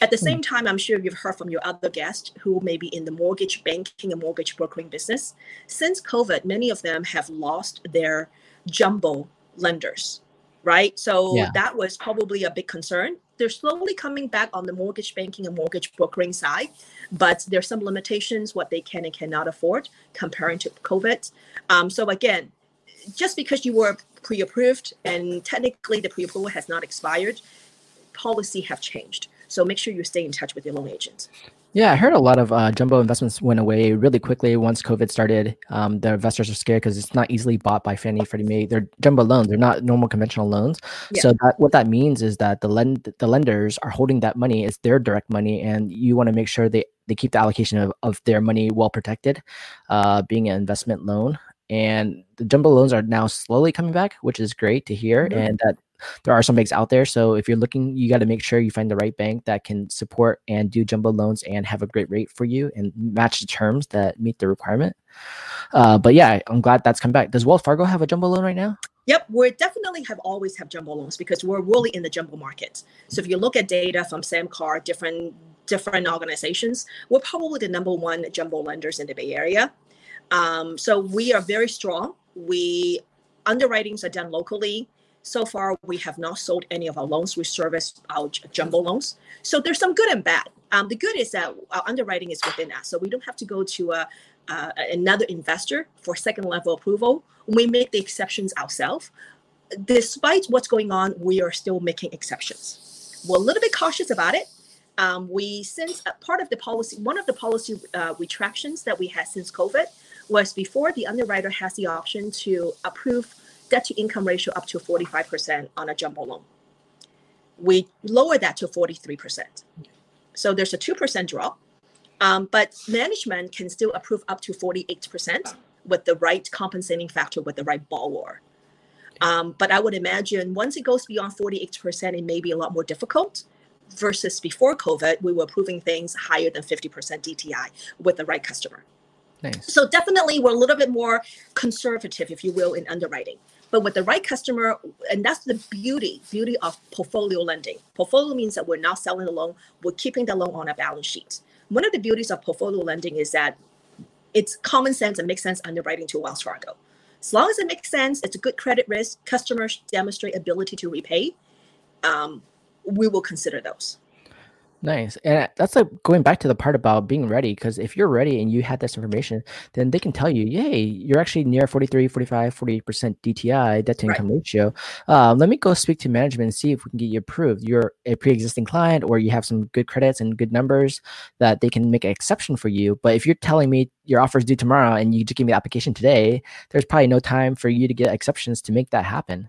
At the same time, I'm sure you've heard from your other guests who may be in the mortgage banking and mortgage brokering business. Since COVID, many of them have lost their jumbo lenders, right? So yeah. that was probably a big concern. They're slowly coming back on the mortgage banking and mortgage brokering side, but there's some limitations what they can and cannot afford comparing to COVID. Um, so again, just because you were pre-approved, and technically the pre-approval has not expired. Policy have changed. So make sure you stay in touch with your loan agent. Yeah, I heard a lot of uh, jumbo investments went away really quickly once COVID started. Um, the investors are scared because it's not easily bought by Fannie, Freddie Mae. They're jumbo loans. They're not normal conventional loans. Yeah. So that, what that means is that the lend the lenders are holding that money. It's their direct money, and you want to make sure they, they keep the allocation of, of their money well protected, uh, being an investment loan. And the jumbo loans are now slowly coming back, which is great to hear. Mm-hmm. And that there are some banks out there. So if you're looking, you got to make sure you find the right bank that can support and do jumbo loans and have a great rate for you and match the terms that meet the requirement. Uh, but yeah, I'm glad that's come back. Does Wells Fargo have a jumbo loan right now? Yep. We definitely have always have jumbo loans because we're really in the jumbo market. So if you look at data from SAMCAR, different, different organizations, we're probably the number one jumbo lenders in the Bay Area. Um, so we are very strong. We underwritings are done locally. So far, we have not sold any of our loans. We service our jumbo loans. So there's some good and bad. Um, the good is that our underwriting is within us. So we don't have to go to a, uh, another investor for second level approval. We make the exceptions ourselves. Despite what's going on, we are still making exceptions. We're a little bit cautious about it. Um, we since a part of the policy, one of the policy uh, retractions that we had since COVID was before the underwriter has the option to approve debt to income ratio up to forty-five percent on a jumbo loan. We lower that to forty-three percent. So there's a two percent drop, um, but management can still approve up to forty-eight percent with the right compensating factor, with the right borrower. Um, but I would imagine once it goes beyond forty-eight percent, it may be a lot more difficult versus before COVID, we were approving things higher than fifty percent D T I with the right customer. Nice. So definitely we're a little bit more conservative, if you will, in underwriting. But with the right customer, and that's the beauty, beauty of portfolio lending. Portfolio means that we're not selling the loan, we're keeping the loan on our balance sheet. One of the beauties of portfolio lending is that it's common sense and makes sense underwriting to Wells Fargo. As long as it makes sense, it's a good credit risk, customers demonstrate ability to repay, um, we will consider those. Nice. And that's like going back to the part about being ready, because if you're ready and you had this information, then they can tell you, yay, you're actually near forty-three, forty-five, forty-eight percent D T I, debt to income right. ratio. Uh, let me go speak to management and see if we can get you approved. You're a pre-existing client or you have some good credits and good numbers that they can make an exception for you. But if you're telling me your offer is due tomorrow and you just give me the application today, there's probably no time for you to get exceptions to make that happen.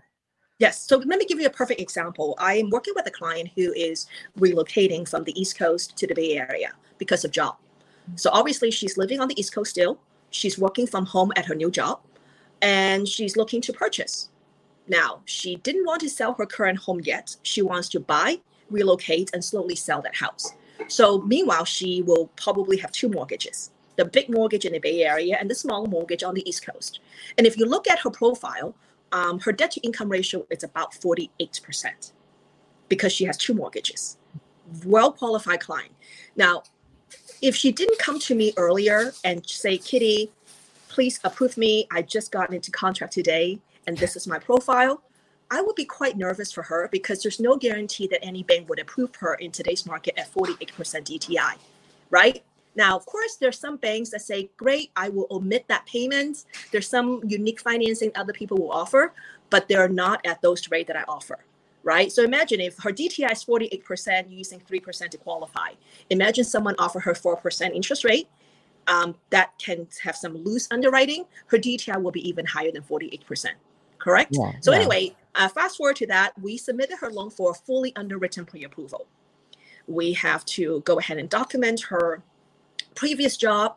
Yes. So let me give you a perfect example. I am working with a client who is relocating from the East Coast to the Bay Area because of job. So obviously she's living on the East Coast still. She's working from home at her new job and she's looking to purchase. Now, she didn't want to sell her current home yet. She wants to buy, relocate, and slowly sell that house. So meanwhile, she will probably have two mortgages, the big mortgage in the Bay Area and the small mortgage on the East Coast. And if you look at her profile, Um, her debt to income ratio is about forty-eight percent because she has two mortgages, well-qualified client. Now, if she didn't come to me earlier and say, Kitty, please approve me. I just got into contract today and this is my profile. I would be quite nervous for her because there's no guarantee that any bank would approve her in today's market at forty-eight percent D T I, right? Now, of course, there's some banks that say, great, I will omit that payment. There's some unique financing other people will offer, but they're not at those rates that I offer, right? So imagine if her D T I is forty-eight percent using three percent to qualify. Imagine someone offer her four percent interest rate. Um, that can have some loose underwriting. Her D T I will be even higher than forty-eight percent, correct? Yeah, so yeah. anyway, uh, fast forward to that, we submitted her loan for fully underwritten pre-approval. We have to go ahead and document her previous job,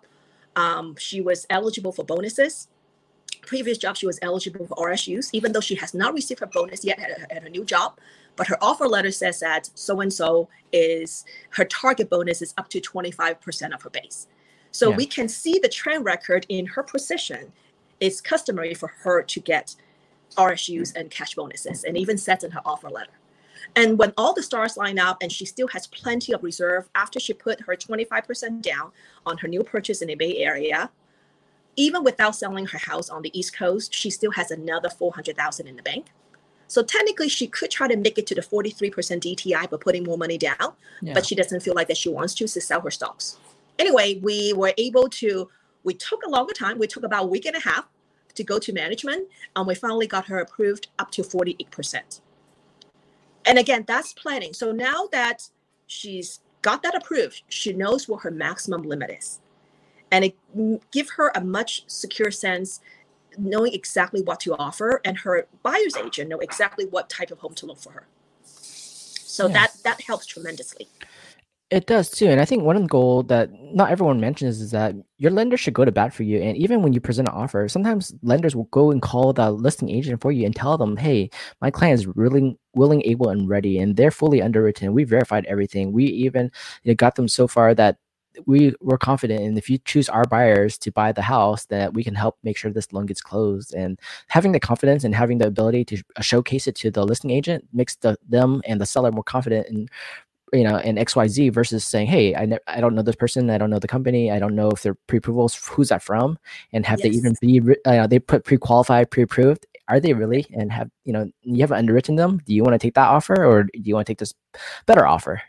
um, she was eligible for bonuses. Previous job, she was eligible for R S Us, even though she has not received her bonus yet at her, at her new job. But her offer letter says that so-and-so is, her target bonus is up to twenty-five percent of her base. So yeah. we can see the trend record in her position. It's customary for her to get R S Us and cash bonuses and even sets in her offer letter. And when all the stars line up and she still has plenty of reserve after she put her twenty-five percent down on her new purchase in the Bay Area, even without selling her house on the East Coast, she still has another four hundred thousand dollars in the bank. So technically, she could try to make it to the forty-three percent D T I by putting more money down, yeah. but she doesn't feel like that she wants to, so sell her stocks. Anyway, we were able to, we took a longer time. We took about a week and a half to go to management, and we finally got her approved up to forty-eight percent. And again, that's planning. So now that she's got that approved, she knows what her maximum limit is. And it gives her a much secure sense, knowing exactly what to offer, and her buyer's agent know exactly what type of home to look for her. So yes. that that helps tremendously. It does too. And I think one goal that not everyone mentions is that your lender should go to bat for you. And even when you present an offer, sometimes lenders will go and call the listing agent for you and tell them, hey, my client is really willing, able, and ready, and they're fully underwritten. We verified everything. We even you know, got them so far that we were confident, and if you choose our buyers to buy the house, that we can help make sure this loan gets closed. And having the confidence and having the ability to showcase it to the listing agent makes the, them and the seller more confident in, you know, in X Y Z versus saying, hey, I ne- I don't know this person. I don't know the company. I don't know if they're pre-approvals, who's that from? And have yes. they even be, re- uh, they put pre-qualified, pre-approved. Are they really? And have, you know, you haven't underwritten them. Do you want to take that offer, or do you want to take this better offer?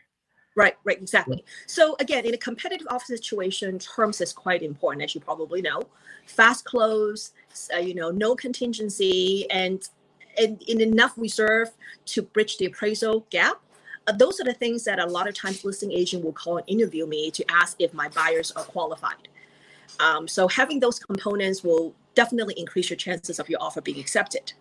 Right, right, exactly. So again, in a competitive offer situation, terms is quite important, as you probably know. Fast close, uh, you know, no contingency, and, and and enough reserve to bridge the appraisal gap. Uh, those are the things that a lot of times listing agent will call and interview me to ask if my buyers are qualified. Um, so having those components will definitely increase your chances of your offer being accepted.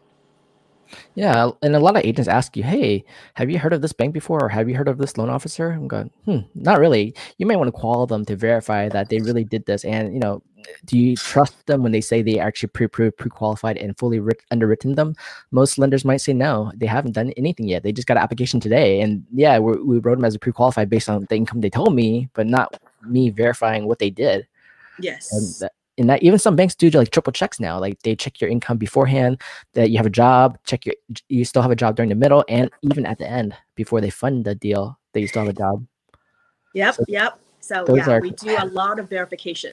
Yeah, and a lot of agents ask you, hey, have you heard of this bank before, or have you heard of this loan officer? I'm going, hmm, not really. You might want to call them to verify that they really did this. And, you know, do you trust them when they say they actually pre-approved, pre-qualified, and fully writ- underwritten them? Most lenders might say no, they haven't done anything yet. They just got an application today. And yeah, we we wrote them as a pre-qualified based on the income they told me, but not me verifying what they did. Yes. And that, And that even some banks do like triple checks now. Like they check your income beforehand, that you have a job, check your you still have a job during the middle, and even at the end before they fund the deal that you still have a job. Yep, so yep. So yeah, are, we do a lot of verification.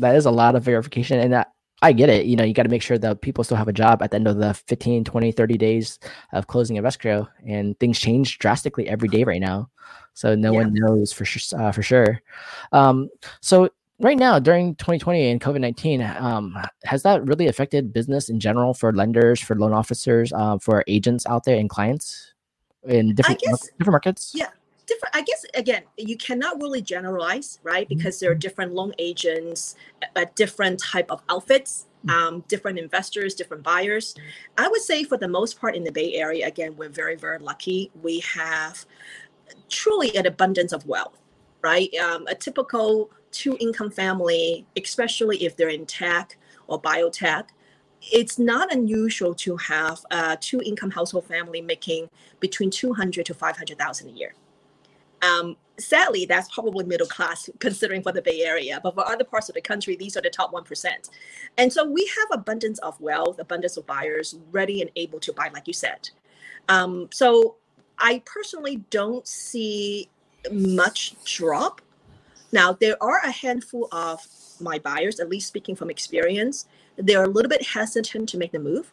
That is a lot of verification, and that, I get it. You know, you got to make sure that people still have a job at the end of the fifteen, twenty, thirty days of closing of escrow, and things change drastically every day right now. So no yeah. one knows for sure. Uh, for sure. Um, so. Right now, during twenty twenty and COVID nineteen, um, has that really affected business in general for lenders, for loan officers, uh, for agents out there and clients in different, guess, mar- different markets? Yeah, different. I guess, again, you cannot really generalize, right? Because mm-hmm. there are different loan agents, uh, different type of outfits, mm-hmm. um, different investors, different buyers. I would say for the most part in the Bay Area, again, we're very, very lucky. We have truly an abundance of wealth, right? Um, a typical two-income family, especially if they're in tech or biotech, it's not unusual to have a two-income household family making between two hundred thousand to five hundred thousand dollars a year. Um, sadly, that's probably middle class considering for the Bay Area, but for other parts of the country, these are the top one percent. And so we have abundance of wealth, abundance of buyers ready and able to buy, like you said. Um, so I personally don't see much drop. Now, there are a handful of my buyers, at least speaking from experience, they're a little bit hesitant to make the move.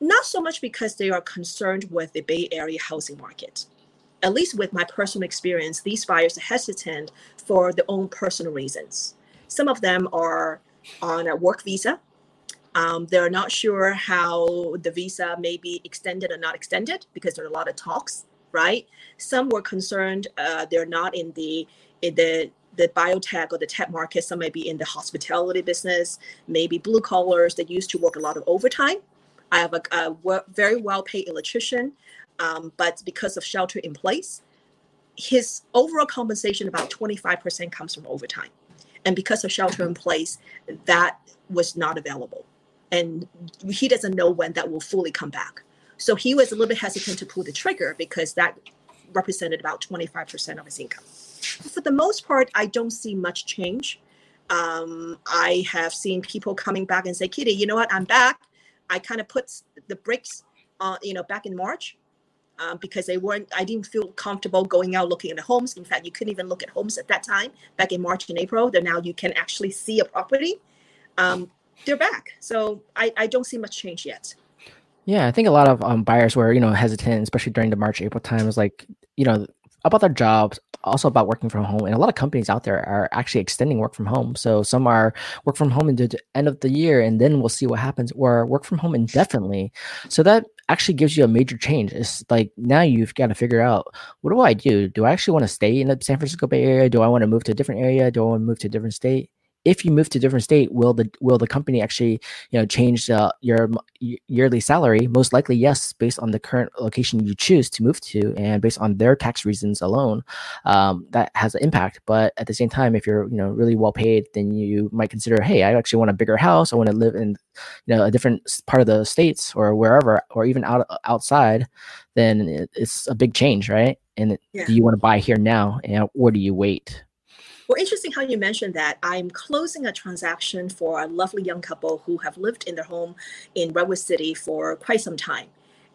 Not so much because they are concerned with the Bay Area housing market. At least with my personal experience, these buyers are hesitant for their own personal reasons. Some of them are on a work visa. Um, they're not sure how the visa may be extended or not extended because there are a lot of talks, right? Some were concerned uh, they're not in the In the the biotech or the tech market. Some may be in the hospitality business, maybe blue collars that used to work a lot of overtime. I have a, a w- very well-paid electrician, um, but because of shelter in place, his overall compensation about twenty-five percent comes from overtime, and because of shelter in place, that was not available, and he doesn't know when that will fully come back. So he was a little bit hesitant to pull the trigger because that represented about twenty-five percent of his income. For the most part, I don't see much change. Um, I have seen people coming back and say, Kitty, you know what? I'm back. I kind of put the brakes, uh, you know, back in March um, because they weren't, I didn't feel comfortable going out looking at the homes. In fact, you couldn't even look at homes at that time, back in March and April. Then now you can actually see a property. Um, they're back. So I, I don't see much change yet. Yeah, I think a lot of um, buyers were, you know, hesitant, especially during the March, April time. It was like, you know, about their jobs, also about working from home. And a lot of companies out there are actually extending work from home. So some are work from home until the end of the year, and then we'll see what happens, or work from home indefinitely. So that actually gives you a major change. It's like, now you've got to figure out, what do I do? Do I actually want to stay in the San Francisco Bay Area? Do I want to move to a different area? Do I want to move to a different state? If you move to a different state, will the will the company actually, you know, change uh, your yearly salary? Most likely, yes, based on the current location you choose to move to, and based on their tax reasons alone, um, that has an impact. But at the same time, if you're, you know, really well paid, then you might consider, hey, I actually want a bigger house. I want to live in, you know, a different part of the states or wherever, or even out outside. Then it's a big change, right? And yeah. Do you want to buy here now, and or do you wait? Well, interesting how you mentioned that. I'm closing a transaction for a lovely young couple who have lived in their home in Redwood City for quite some time.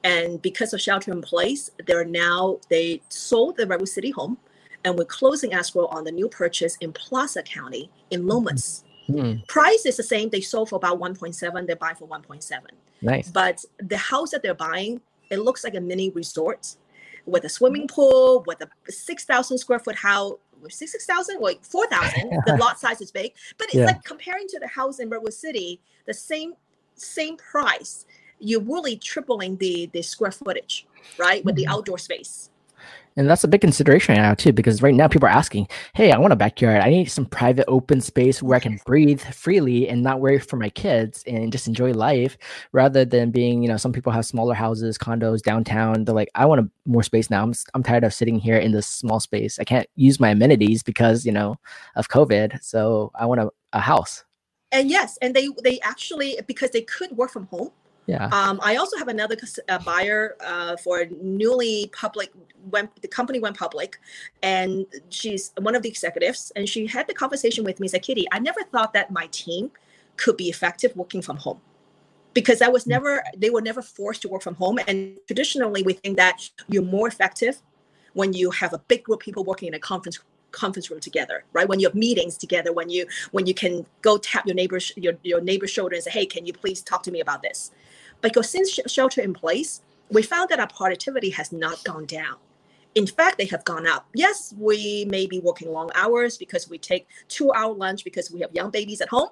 And because of shelter in place, they're now, they sold the Redwood City home, and we're closing escrow on the new purchase in Plaza County in Lomas. Mm-hmm. Price is the same. They sold for about one point seven, they buy for one point seven. Nice. But the house that they're buying, it looks like a mini resort with a swimming pool, with a six thousand square foot house. six thousand, like four thousand, the lot size is big, but it's yeah. like comparing to the house in Redwood City, the same same price, you're really tripling the, the square footage, right, with mm-hmm. the outdoor space. And that's a big consideration right now too, because right now people are asking, hey, I want a backyard. I need some private open space where I can breathe freely and not worry for my kids and just enjoy life, rather than being, you know, some people have smaller houses, condos, downtown. They're like, I want a, more space now. I'm I'm tired of sitting here in this small space. I can't use my amenities because, you know, of COVID. So I want a, a house. And yes, and they, they actually, because they could work from home. Yeah. Um, I also have another uh, buyer uh, for newly public, when the company went public, and she's one of the executives, and she had the conversation with me, said, Kitty, I never thought that my team could be effective working from home, because I was never, they were never forced to work from home. And traditionally, we think that you're more effective when you have a big group of people working in a conference conference room together, right? When you have meetings together, when you when you can go tap your neighbor's your, your neighbor's shoulder and say, hey, can you please talk to me about this? Because since sh- shelter in place, we found that our productivity has not gone down. In fact, they have gone up. Yes, we may be working long hours because we take two hour lunch because we have young babies at home,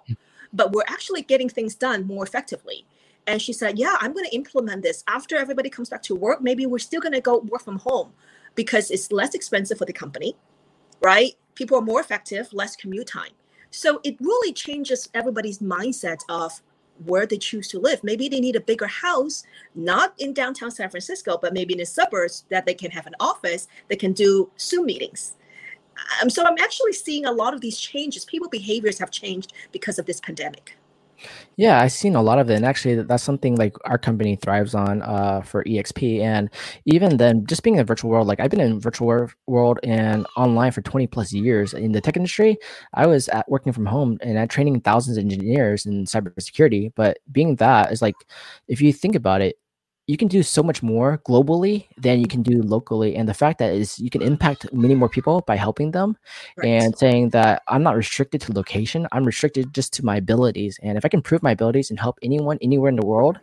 but we're actually getting things done more effectively. And she said, yeah, I'm going to implement this. After everybody comes back to work, maybe we're still going to go work from home because it's less expensive for the company, right? People are more effective, less commute time. So it really changes everybody's mindset of where they choose to live. Maybe they need a bigger house, not in downtown San Francisco, but maybe in the suburbs that they can have an office, they can do Zoom meetings. Um, so I'm actually seeing a lot of these changes. People's behaviors have changed because of this pandemic. Yeah, I've seen a lot of it. And actually, that's something like our company thrives on uh, for E X P. And even then, just being in the virtual world, like I've been in virtual world and online for twenty plus years in the tech industry. I was at working from home and I'm training thousands of engineers in cybersecurity. But being that is like, if you think about it, you can do so much more globally than you can do locally. And the fact that is you can impact many more people by helping them, right? And saying that I'm not restricted to location. I'm restricted just to my abilities. And if I can prove my abilities and help anyone anywhere in the world,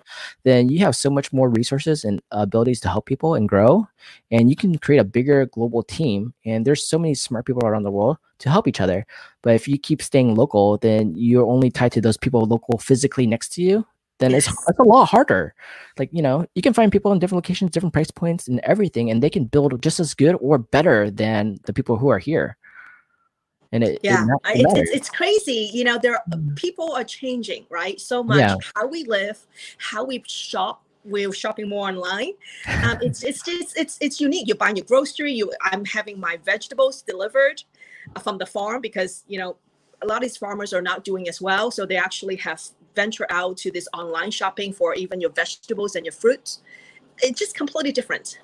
then you have so much more resources and abilities to help people and grow. And you can create a bigger global team. And there's so many smart people around the world to help each other. But if you keep staying local, then you're only tied to those people local physically next to you. Then yes. it's, it's a lot harder. Like, you know, you can find people in different locations, different price points and everything, and they can build just as good or better than the people who are here. And it, yeah, it I, it's, it's, it's crazy. You know, there are, people are changing, right? So much yeah. how we live, how we shop. We're shopping more online. Um, it's it's just it's it's unique. You're buying your grocery. You, I'm having my vegetables delivered from the farm because, you know, a lot of these farmers are not doing as well, so they actually have venture out to this online shopping for even your vegetables and your fruits. It's just completely different.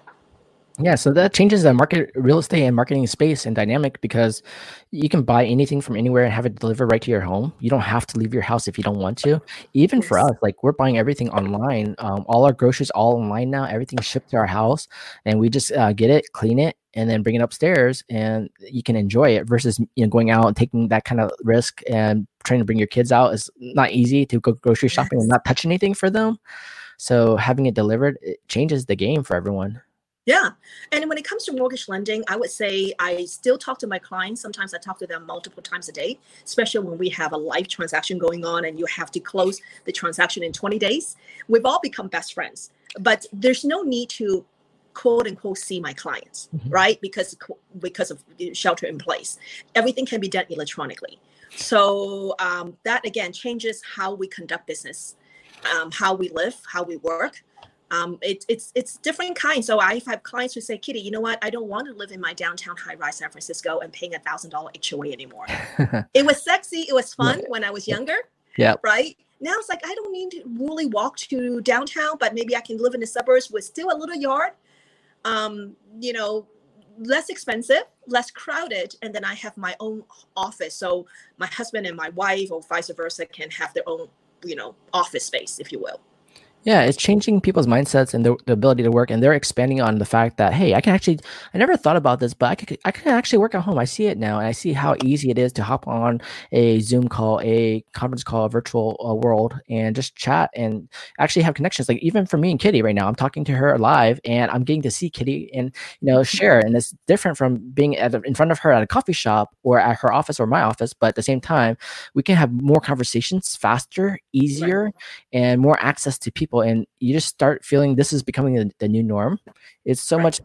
Yeah, so that changes the market, real estate and marketing space and dynamic, because you can buy anything from anywhere and have it delivered right to your home. You don't have to leave your house if you don't want to. Even for us, like we're buying everything online. Um, all our groceries all online now. Everything's shipped to our house, and we just uh, get it, clean it, and then bring it upstairs, and you can enjoy it versus, you know, going out and taking that kind of risk and trying to bring your kids out. It's not easy to go grocery shopping and not touch anything for them. So having it delivered, it changes the game for everyone. Yeah. And when it comes to mortgage lending, I would say I still talk to my clients. Sometimes I talk to them multiple times a day, especially when we have a live transaction going on and you have to close the transaction in twenty days. We've all become best friends, but there's no need to quote unquote see my clients, mm-hmm. right? Because, because of shelter in place, everything can be done electronically. So um, that again changes how we conduct business, um, how we live, how we work. Um, it, it's it's different kinds. So I have clients who say, Kitty, you know what? I don't want to live in my downtown high-rise San Francisco and paying a one thousand dollars H O A anymore. It was sexy. It was fun yeah. when I was younger, yeah. right? Now it's like, I don't need to really walk to downtown, but maybe I can live in the suburbs with still a little yard, um, you know, less expensive, less crowded, and then I have my own office. So my husband and my wife or vice versa can have their own, you know, office space, if you will. Yeah, it's changing people's mindsets and the, the ability to work, and they're expanding on the fact that, hey, I can actually, I never thought about this, but I could, I can actually work at home. I see it now, and I see how easy it is to hop on a Zoom call, a conference call, a virtual uh, world, and just chat and actually have connections. Like even for me and Kitty right now, I'm talking to her live, and I'm getting to see Kitty and you know share, and it's different from being at the, in front of her at a coffee shop or at her office or my office. But at the same time, we can have more conversations faster, easier, right. and more access to people. And you just start feeling this is becoming the, the new norm. It's so right. much,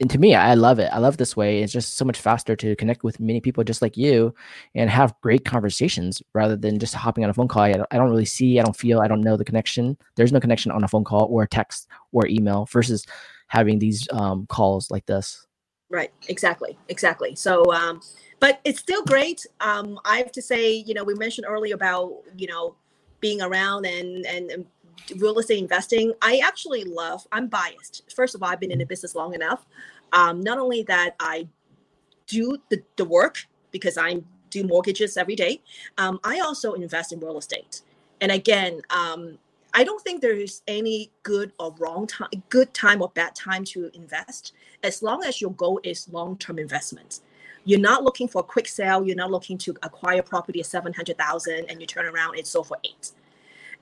and to me, I love it. I love this way. It's just so much faster to connect with many people just like you and have great conversations rather than just hopping on a phone call. I don't, I don't really see, I don't feel, I don't know the connection. There's no connection on a phone call or text or email versus having these um, calls like this. Right. Exactly. Exactly. So, um, but it's still great. Um, I have to say, you know, we mentioned earlier about, you know, being around and, and, and real estate investing. I actually love, I'm biased. First of all, I've been in the business long enough. Um, not only that I do the, the work because I do mortgages every day, um, I also invest in real estate. And again, um, I don't think there's any good or wrong time, good time or bad time to invest as long as your goal is long-term investments. You're not looking for a quick sale. You're not looking to acquire property at seven hundred thousand and you turn around, it's sold for eight.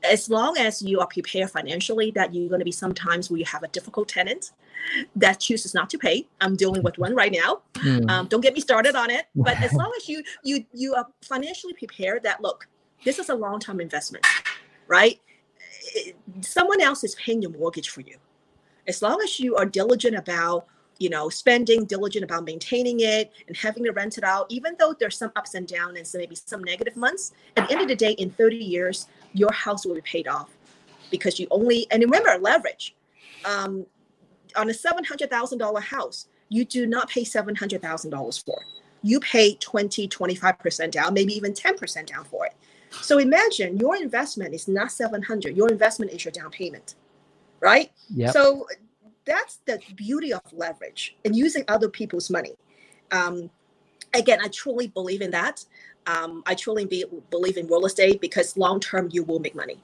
As long as you are prepared financially that you're going to be sometimes where you have a difficult tenant that chooses not to pay. I'm dealing with one right now. Mm. Um, don't get me started on it. But as long as you you you are financially prepared that, look, this is a long-term investment, right? Someone else is paying your mortgage for you. As long as you are diligent about, you know, spending, diligent about maintaining it and having to rent it out, even though there's some ups and downs and so maybe some negative months, at the end of the day, in thirty years, your house will be paid off because you only, and remember leverage, um, on a seven hundred thousand dollars house, you do not pay seven hundred thousand dollars for it. You pay twenty, twenty-five percent down, maybe even ten percent down for it. So imagine your investment is not seven hundred, your investment is your down payment, right? Yep. So that's the beauty of leverage and using other people's money. Um, again, I truly believe in that. Um, I truly be, believe in real estate because long-term you will make money.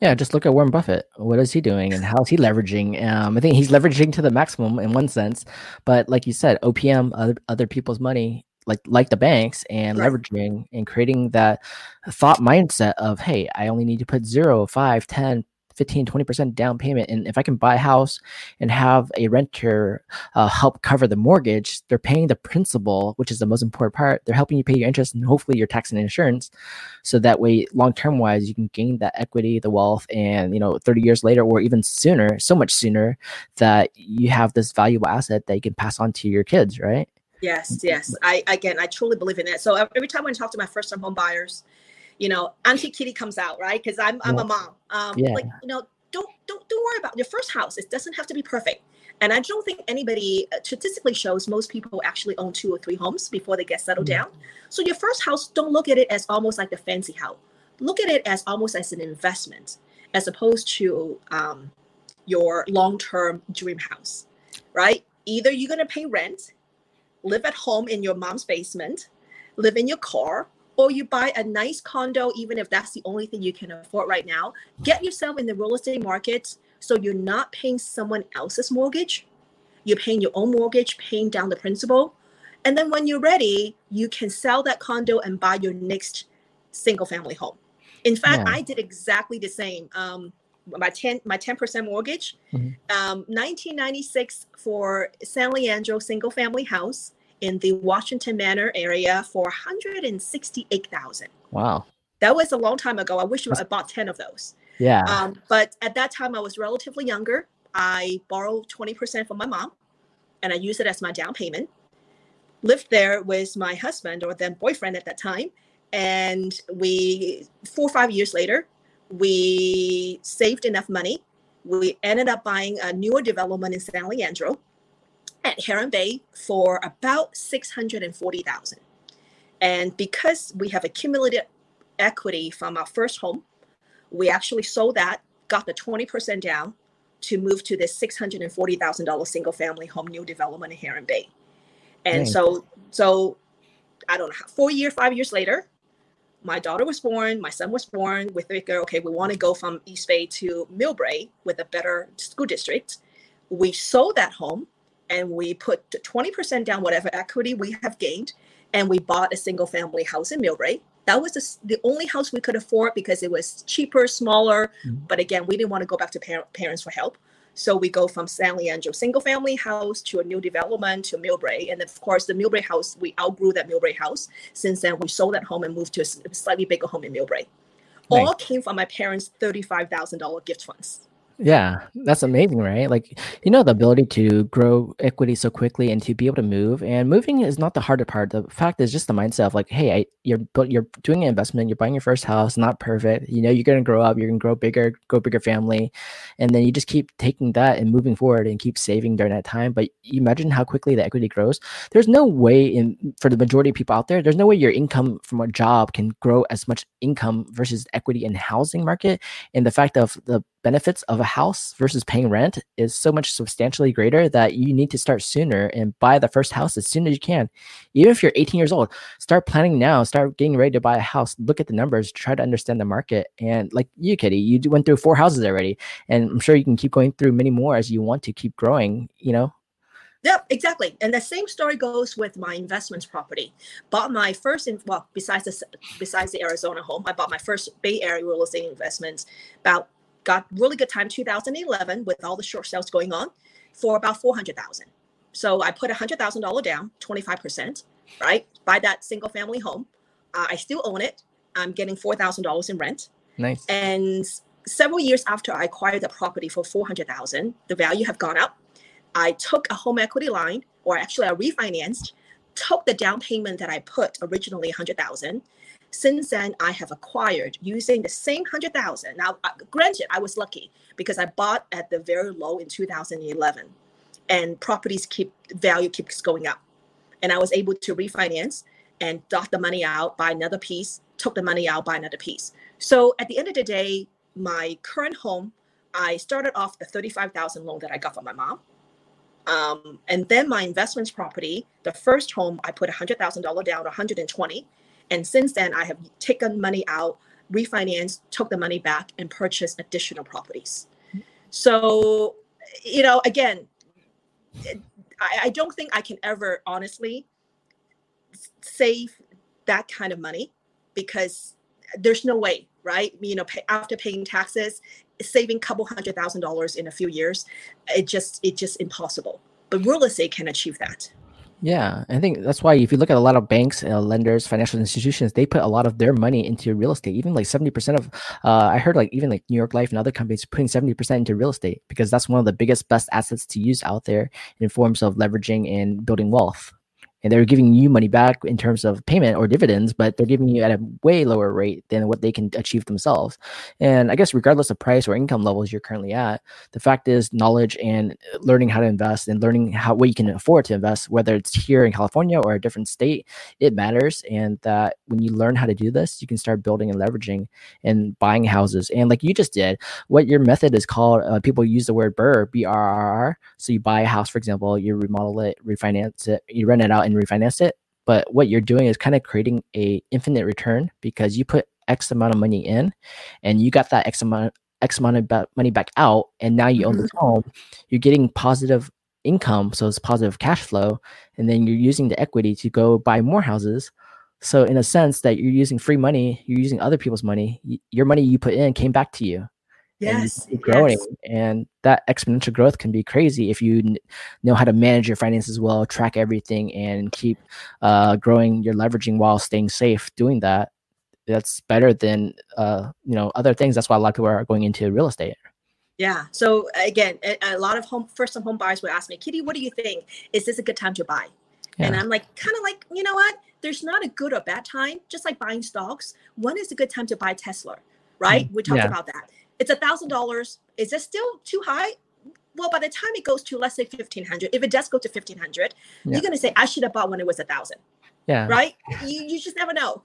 Yeah, just look at Warren Buffett. What is he doing and how's he leveraging? Um, I think he's leveraging to the maximum in one sense, but like you said, O P M, other, other people's money, like like the banks and right. leveraging and creating that thought mindset of, hey, I only need to put zero, five, ten, fifteen, twenty percent down payment. And if I can buy a house and have a renter uh, help cover the mortgage, they're paying the principal, which is the most important part. They're helping you pay your interest and hopefully your tax and insurance. So that way, long-term wise, you can gain that equity, the wealth, and, you know, thirty years later, or even sooner, so much sooner that you have this valuable asset that you can pass on to your kids, right? Yes, yes. I, again, I truly believe in that. So every time I talk to my first-time home buyers, you know, Auntie Kitty comes out, right? Because I'm I'm yeah. a mom. Um, yeah. Like, you know, don't don't don't worry about your first house. It doesn't have to be perfect. And I don't think anybody uh, statistically shows most people actually own two or three homes before they get settled mm-hmm. down. So your first house, don't look at it as almost like the fancy house. Look at it as almost as an investment, as opposed to um, your long-term dream house, right? Either you're gonna pay rent, live at home in your mom's basement, live in your car, or you buy a nice condo, even if that's the only thing you can afford right now. Get yourself in the real estate market so you're not paying someone else's mortgage. You're paying your own mortgage, paying down the principal. And then when you're ready, you can sell that condo and buy your next single family home. In fact, yeah. I did exactly the same. Um, my ten my ten percent mortgage, mm-hmm. um, nineteen ninety-six for San Leandro single family house in the Washington Manor area for one hundred sixty-eight thousand dollars. Wow, that was a long time ago. I wish I bought ten of those. Yeah, um, but at that time I was relatively younger. I borrowed twenty percent from my mom, and I used it as my down payment. Lived there with my husband, or then boyfriend at that time, and we four or five years later. We saved enough money. We ended up buying a newer development in San Leandro at Heron Bay for about six hundred forty thousand dollars. And because we have accumulated equity from our first home, we actually sold that, got the twenty percent down to move to this six hundred forty thousand dollars single family home new development in Heron Bay. And nice. so, so I don't know, four years, five years later, my daughter was born, my son was born. We figured, okay, we want to go from East Bay to Millbrae with a better school district. We sold that home and we put twenty percent down whatever equity we have gained, and we bought a single family house in Millbrae. That was the only house we could afford because it was cheaper, smaller. Mm-hmm. But again, we didn't want to go back to par- parents for help. So we go from San Leandro single family house to a new development to Millbrae. And of course, the Millbrae house, we outgrew that Millbrae house. Since then, we sold that home and moved to a slightly bigger home in Millbrae. Nice. All came from my parents' thirty-five thousand dollars gift funds. Yeah, that's amazing, right? Like, you know, the ability to grow equity so quickly and to be able to move. And moving is not the harder part. The fact is just the mindset of like, hey, I, you're you're doing an investment, you're buying your first house, not perfect. You know, you're going to grow up, you're going to grow bigger, grow bigger family. And then you just keep taking that and moving forward and keep saving during that time. But you imagine how quickly the equity grows. There's no way in for the majority of people out there, there's no way your income from a job can grow as much income versus equity in housing market. And the fact of the benefits of a house versus paying rent is so much substantially greater that you need to start sooner and buy the first house as soon as you can. Even if you're eighteen years old, start planning now, start getting ready to buy a house, look at the numbers, try to understand the market. And like you, Kitty, you went through four houses already, and I'm sure you can keep going through many more as you want to keep growing, you know? Yep, exactly. And the same story goes with my investments property. Bought my first, in, well, besides the, besides the Arizona home, I bought my first Bay Area real estate investments about got really good time two thousand eleven with all the short sales going on for about four hundred thousand dollars. So I put one hundred thousand dollars down, twenty-five percent, right? Buy that single family home. Uh, I still own it. I'm getting four thousand dollars in rent. Nice. And several years after I acquired the property for four hundred thousand dollars, the value have gone up. I took a home equity line, or actually I refinanced, took the down payment that I put originally one hundred thousand dollars. Since then, I have acquired using the same one hundred thousand dollars. Now, granted, I was lucky because I bought at the very low in two thousand eleven, and properties keep value keeps going up. And I was able to refinance and dot the money out, buy another piece, took the money out, buy another piece. So at the end of the day, my current home, I started off the thirty-five thousand dollars loan that I got from my mom. Um, and then my investments property, the first home, I put one hundred thousand dollars down, one hundred twenty thousand dollars. And since then, I have taken money out, refinanced, took the money back, and purchased additional properties. So, you know, again, I, I don't think I can ever honestly save that kind of money because there's no way, right? You know, pay, after paying taxes, saving a couple hundred thousand dollars in a few years, it just it's just impossible. But real estate can achieve that. Yeah, I think that's why if you look at a lot of banks, uh, lenders, financial institutions, they put a lot of their money into real estate. Even like seventy percent of, uh, I heard like even like New York Life and other companies putting seventy percent into real estate because that's one of the biggest, best assets to use out there in forms of leveraging and building wealth. And they're giving you money back in terms of payment or dividends, but they're giving you at a way lower rate than what they can achieve themselves. And I guess regardless of price or income levels you're currently at, the fact is knowledge and learning how to invest and learning how what you can afford to invest, whether it's here in California or a different state, it matters. And that when you learn how to do this, you can start building and leveraging and buying houses. And like you just did, what your method is called, uh, people use the word B R R R, B R R R. So you buy a house, for example, you remodel it, refinance it, you rent it out, and refinance it. But what you're doing is kind of creating a infinite return because you put X amount of money in and you got that X amount, X amount of ba- money back out. And now you own this home, you're getting positive income. So it's positive cash flow. And then you're using the equity to go buy more houses. So in a sense that you're using free money, you're using other people's money, y- your money you put in came back to you. Yes, and you keep growing, yes. And that exponential growth can be crazy if you n- know how to manage your finances well, track everything, and keep uh, growing your leveraging while staying safe. Doing that, that's better than uh, you know other things. That's why a lot of people are going into real estate. Yeah. So again, a, a lot of home first-time home buyers would ask me, Kitty, what do you think? Is this a good time to buy? Yeah. And I'm like, kind of like, you know what? There's not a good or bad time. Just like buying stocks, when is a good time to buy Tesla? Right? Mm, we talked yeah. about that. It's a thousand dollars. Is it still too high? Well, by the time it goes to, let's say, fifteen hundred, if it does go to fifteen hundred, yeah. you're gonna say, I should have bought when it was a thousand. Yeah. Right? You you just never know.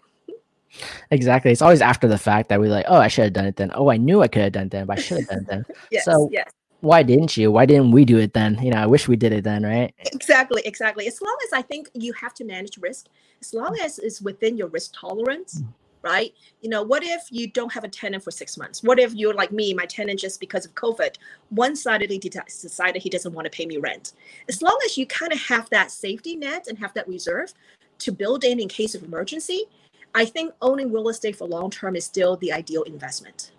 Exactly. It's always after the fact that we're like, oh, I should have done it then. Oh, I knew I could have done it then, but I should have done it then. yes, so yes. Why didn't you? Why didn't we do it then? You know, I wish we did it then, right? Exactly, exactly. As long as I think you have to manage risk, as long as it's within your risk tolerance. Mm-hmm. Right? You know, what if you don't have a tenant for six months? What if you're like me, my tenant just because of COVID, one-sidedly decided he doesn't want to pay me rent? As long as you kind of have that safety net and have that reserve to build in in case of emergency, I think owning real estate for long-term is still the ideal investment.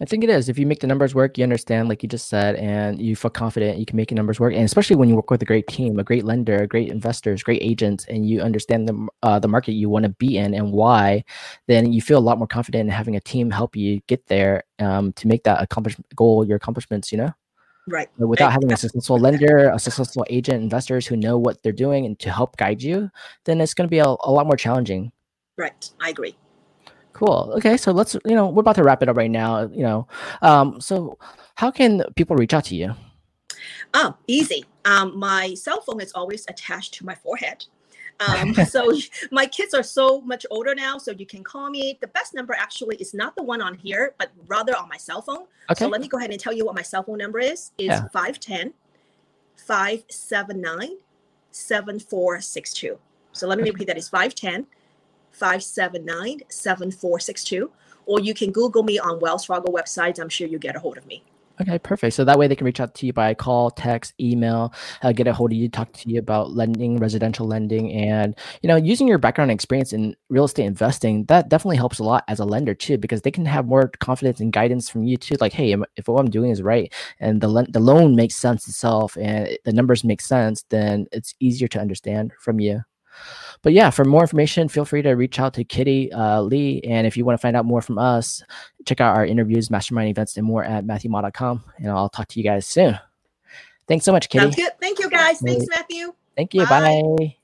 I think it is. If you make the numbers work, you understand, like you just said, and you feel confident, you can make your numbers work. And especially when you work with a great team, a great lender, great investors, great agents, and you understand the uh, the market you want to be in and why, then you feel a lot more confident in having a team help you get there um, to make that accomplishment goal, your accomplishments, you know? Right. Without right. having a successful lender, a successful agent, investors who know what they're doing and to help guide you, then it's going to be a, a lot more challenging. Right. I agree. Cool. Okay. So let's, you know, we're about to wrap it up right now, you know. Um, so how can people reach out to you? Oh, easy. Um, my cell phone is always attached to my forehead. Um, so my kids are so much older now, so you can call me. The best number actually is not the one on here, but rather on my cell phone. Okay. So let me go ahead and tell you what my cell phone number is. It's five one zero, five seven nine, seven four six two. So let me repeat that. It's five one zero, five seven nine, seven four six two, or you can Google me on Wells Fargo websites. I'm sure you get a hold of me. Okay, perfect. So that way they can reach out to you by call, text, email, uh, get a hold of you, talk to you about lending, residential lending, and, you know, using your background and experience in real estate investing. That definitely helps a lot as a lender too, because they can have more confidence and guidance from you too. Like, hey, if what I'm doing is right and the le- the loan makes sense itself and the numbers make sense, then it's easier to understand from you. But yeah, for more information, feel free to reach out to Kitty uh, Lee. And if you want to find out more from us, check out our interviews, mastermind events, and more at matthew ma dot com. And I'll talk to you guys soon. Thanks so much, Kitty. Sounds good. Thank you, guys. Thanks, Matthew. Thank you. Bye. Bye.